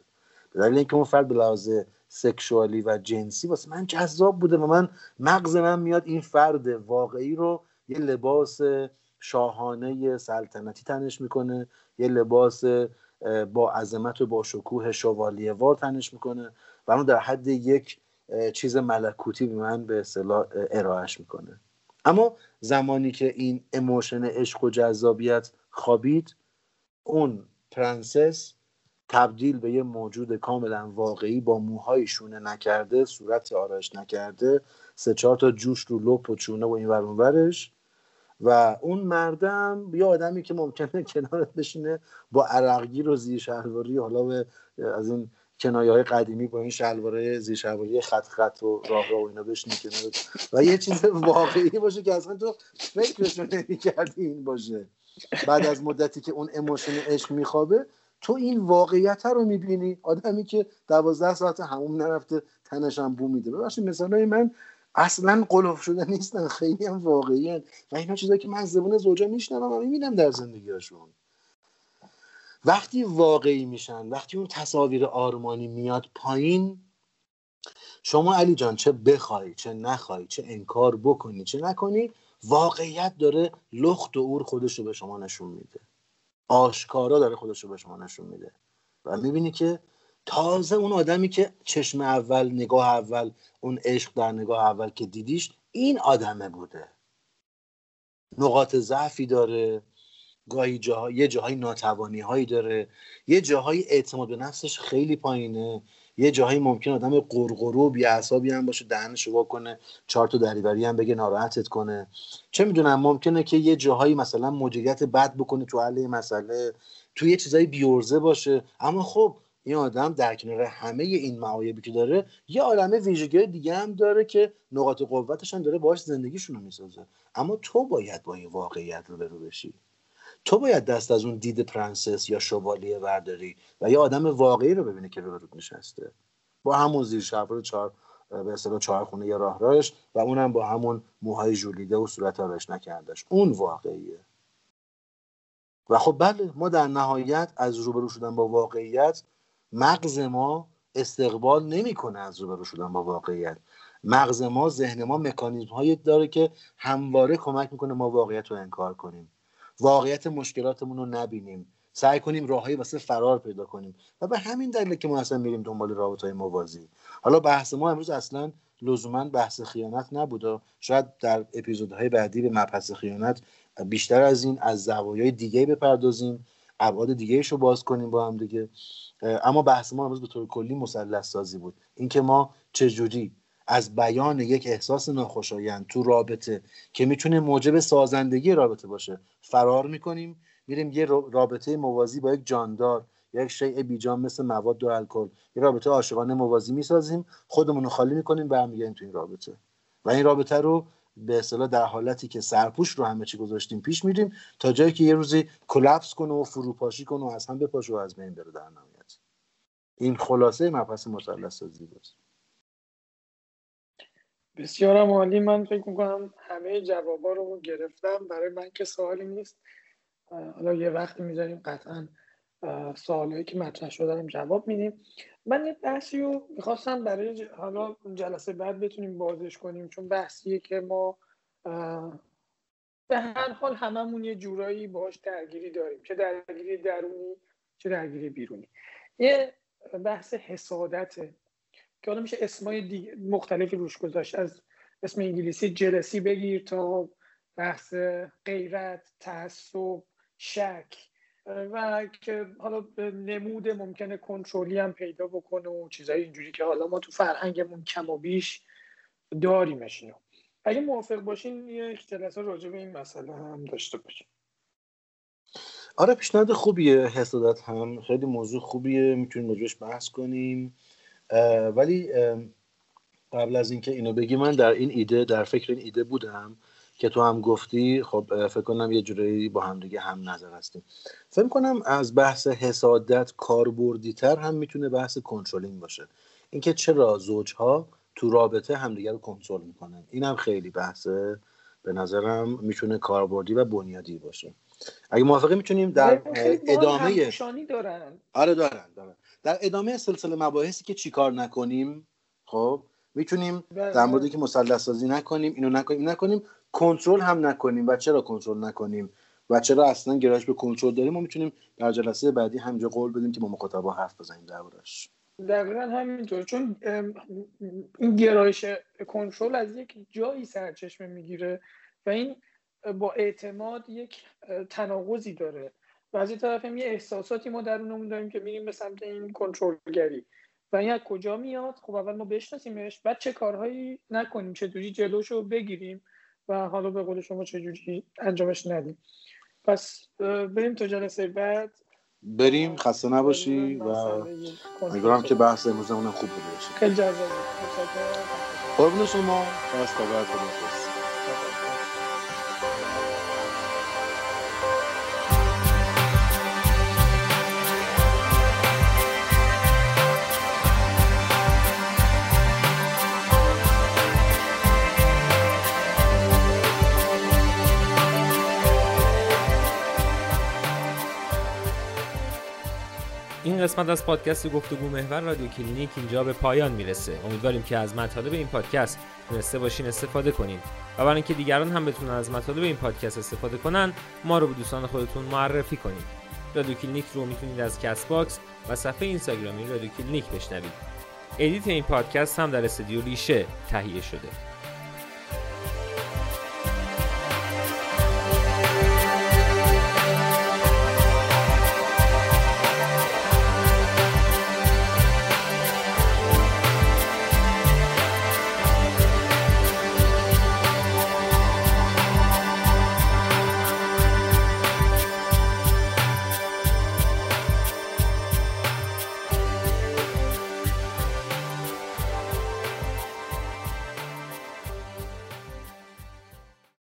به دلیل اینکه اون فرد به لحاظ سکشوالی و جنسی واسه من جذاب بوده و من مغز من میاد این فرد واقعی رو یه لباس شاهانه سلطنتی تنش میکنه، یه لباس با عظمت و با شکوه شوالیه وار تنش میکنه و اون در حد یک چیز ملکوتی به من به اصطلاح ارائهش میکنه. اما زمانی که این اموشن عشق و جذابیت خوابید، اون پرنسس تبدیل به یه موجود کاملا واقعی با موهای شونه نکرده، صورت آرایش نکرده، سه چهار تا جوش رو لپ و چونه و این ور اون ورش، و اون مردم یه آدمی که ممکنه کنارت بشینه با عرقگیر و زیرشلواری، حالا از این کنایه‌های قدیمی با این شلوارای زیرشلواری خط خط و راه راه و اینا بشینی کنارت و یه چیز واقعی باشه که اصلا تو فکرش نمی‌کردی این باشه. بعد از مدتی که اون اموشن عشق میخوابه تو این واقعیت رو میبینی، آدمی که دوازده ساعت هموم نرفته تنش هم بو میده. ببخشید مثالای من اصلا قلوف شده نیستن، خیلی هم واقعی هستن و اینا چیزایی که من از زبون زوجا میشنوم و میبینم در زندگیشون. وقتی واقعی میشن، وقتی اون تصاویر آرمانی میاد پایین، شما علی جان چه بخوای چه نخوای، چه انکار بکنی چه نکنی، واقعیت داره لخت و اور خودشو به شما نشون میده، آشکارا داره خودشو به شما نشون میده و میبینی که تازه اون آدمی که چشم اول، نگاه اول، اون عشق در نگاه اول که دیدیش این آدمه بوده، نقاط ضعفی داره، گاهی جاها یه جاهای ناتوانی هایی داره، یه جاهای اعتماد به نفسش خیلی پایینه، یه جاهایی ممکن آدم قرقرو بی اعصابی هم باشه، دهنشو وا کنه چهار تا دریوری هم بگه ناراحتت کنه، چه میدونم ممکنه که یه جاهایی مثلا مدیریت بد بکنه تو حل مسئله، تو یه چیزای بیورزه باشه. اما خب این آدم در کنار همه این معایبی که داره یه عالمه ویژگی‌های دیگه هم داره که نقاط قوتش هم داره، باهاش زندگیشون رو میسازه. اما تو باید با این واقعیت روبرو بشی، تو باید دست از اون دید پرنسس یا شوالیه برداری و یه آدم واقعی رو ببینی که روبروت نشسته، با همون زیر شلوار چهار به اصطلاح چهار خونه یا راه راهش و اونم با همون موهای ژولیده و صورت آرایش نکردش، اون واقعیه. و خب بله، ما در نهایت از روبرو شدن با واقعیت، مغز ما استقبال نمیکنه از روبرو شدن با واقعیت. مغز ما، ذهن ما مکانیزم هایی داره که همواره کمک میکنه ما واقعیت رو انکار کنیم، واقعیت مشکلاتمون رو نبینیم، سعی کنیم راههایی واسه فرار پیدا کنیم و به همین دلیل که ما اصلا میریم دنبال رابطه‌های موازی. حالا بحث ما امروز اصلا لزوما بحث خیانت نبوده، شاید در اپیزودهای بعدی به مبحث خیانت بیشتر از این از زوایای دیگه بپردازیم، ابعاد دیگه‌اش رو باز کنیم با هم دیگه. اما بحث ما امروز به طور کلی مثلث سازی بود، اینکه ما چجوری از بیان یک احساس ناخوشایند تو رابطه که میتونه موجب سازندگی رابطه باشه فرار میکنیم، میریم یه رابطه موازی با یک جاندار یا یک شیء بیجان مثل مواد و الکل، یه رابطه عاشقانه موازی میسازیم، خودمون رو خالی میکنیم، برمیگردیم تو این رابطه و این رابطه رو به اصطلاح در حالتی که سرپوش رو همه چی گذاشتیم پیش میریم تا جایی که یه روزی کلاپس کنه و فروپاشی کنه و از هم بپاشه و از بین بره. در نهایت این خلاصه مبحث مثلث سازی بود. بسیارم عالی. من فکر میکنم همه جوابا رو گرفتم. برای من که سوالی نیست. حالا یه وقت میذاریم قطعا سوالایی که مطرح شده رو جواب میدیم. من یه بحثی رو میخواستم برای ج... حالا جلسه بعد بتونیم بازش کنیم، چون بحثیه که ما به هر حال هممون یه جورایی باهاش درگیری داریم، چه درگیری درونی چه درگیری بیرونی. یه بحث حسادته که حالا میشه اسمای مختلفی روش گذاشت، از اسم انگلیسی جلسی بگیر تا بحث غیرت، تعصب، شک و که حالا نمود ممکنه کنترلی هم پیدا بکنه و چیزای اینجوری که حالا ما تو فرهنگمون کم و بیش داریمش. اینو اگه موافق باشین یک جلسه راجع به این مسئله هم داشته باشیم. آره، پیشنهاد خوبیه. حسادت هم خیلی موضوع خوبیه، میتونیم راجعش بحث کنیم. اه ولی اه قبل از اینکه اینو بگی، من در این ایده در فکر این ایده بودم که تو هم گفتی. خب فکر کنم یه جوری با هم دیگه هم نظر هستیم. فکر کنم از بحث حسادت کاربردی‌تر هم میتونه بحث کنترلینگ باشه، اینکه چرا زوجها تو رابطه همدیگه رو کنترل میکنن. اینم خیلی بحث به نظرم میتونه کاربردی و بنیادی باشه. اگه موافقی میتونیم در ادامه دارن. آره دارن دارن در ادامه سلسله مباحثی که چیکار نکنیم، خب میتونیم در موردی که مثلث سازی نکنیم، اینو نکنیم، این نکنیم، کنترل هم نکنیم و چرا کنترل نکنیم و چرا اصلا گرایش به کنترل داریم، ما میتونیم در جلسه بعدی همینجا قول بدیم که با مخاطبا حرف بزنیم دربارش. دقیقاً همینطور، چون این گرایش کنترل از یک جایی سرچشمه میگیره و این با اعتماد یک تناقضی داره و از این طرف هم یه احساساتی ما درونمون داریم که میریم به سمت این کنترلگری. و این از کجا میاد؟ خب اول ما بشناسیمش، بعد چه کارهایی نکنیم، چجوری جلوشو بگیریم و حالا به قول شما چجوری انجامش ندیم. پس بریم تا جلسه بعد، بریم، خسته نباشی و امیدوارم که بحث امروزمون خوب بوده باشه. خیلی جذاب بود. قربون شما، خسته نباشید. این قسمت از پادکست گفتگو محور رادیو کلینیک اینجا به پایان میرسه. امیدواریم که از مطالب این پادکست تونسته باشین استفاده کنین و برای اینکه دیگران هم بتونن از مطالب این پادکست استفاده کنن، ما رو به دوستان خودتون معرفی کنین. رادیو کلینیک رو میتونید از کسپاکس و صفحه اینستاگرامی رادیو کلینیک بشنوید. ادیت این پادکست هم در استودیو ریشه تهیه شده.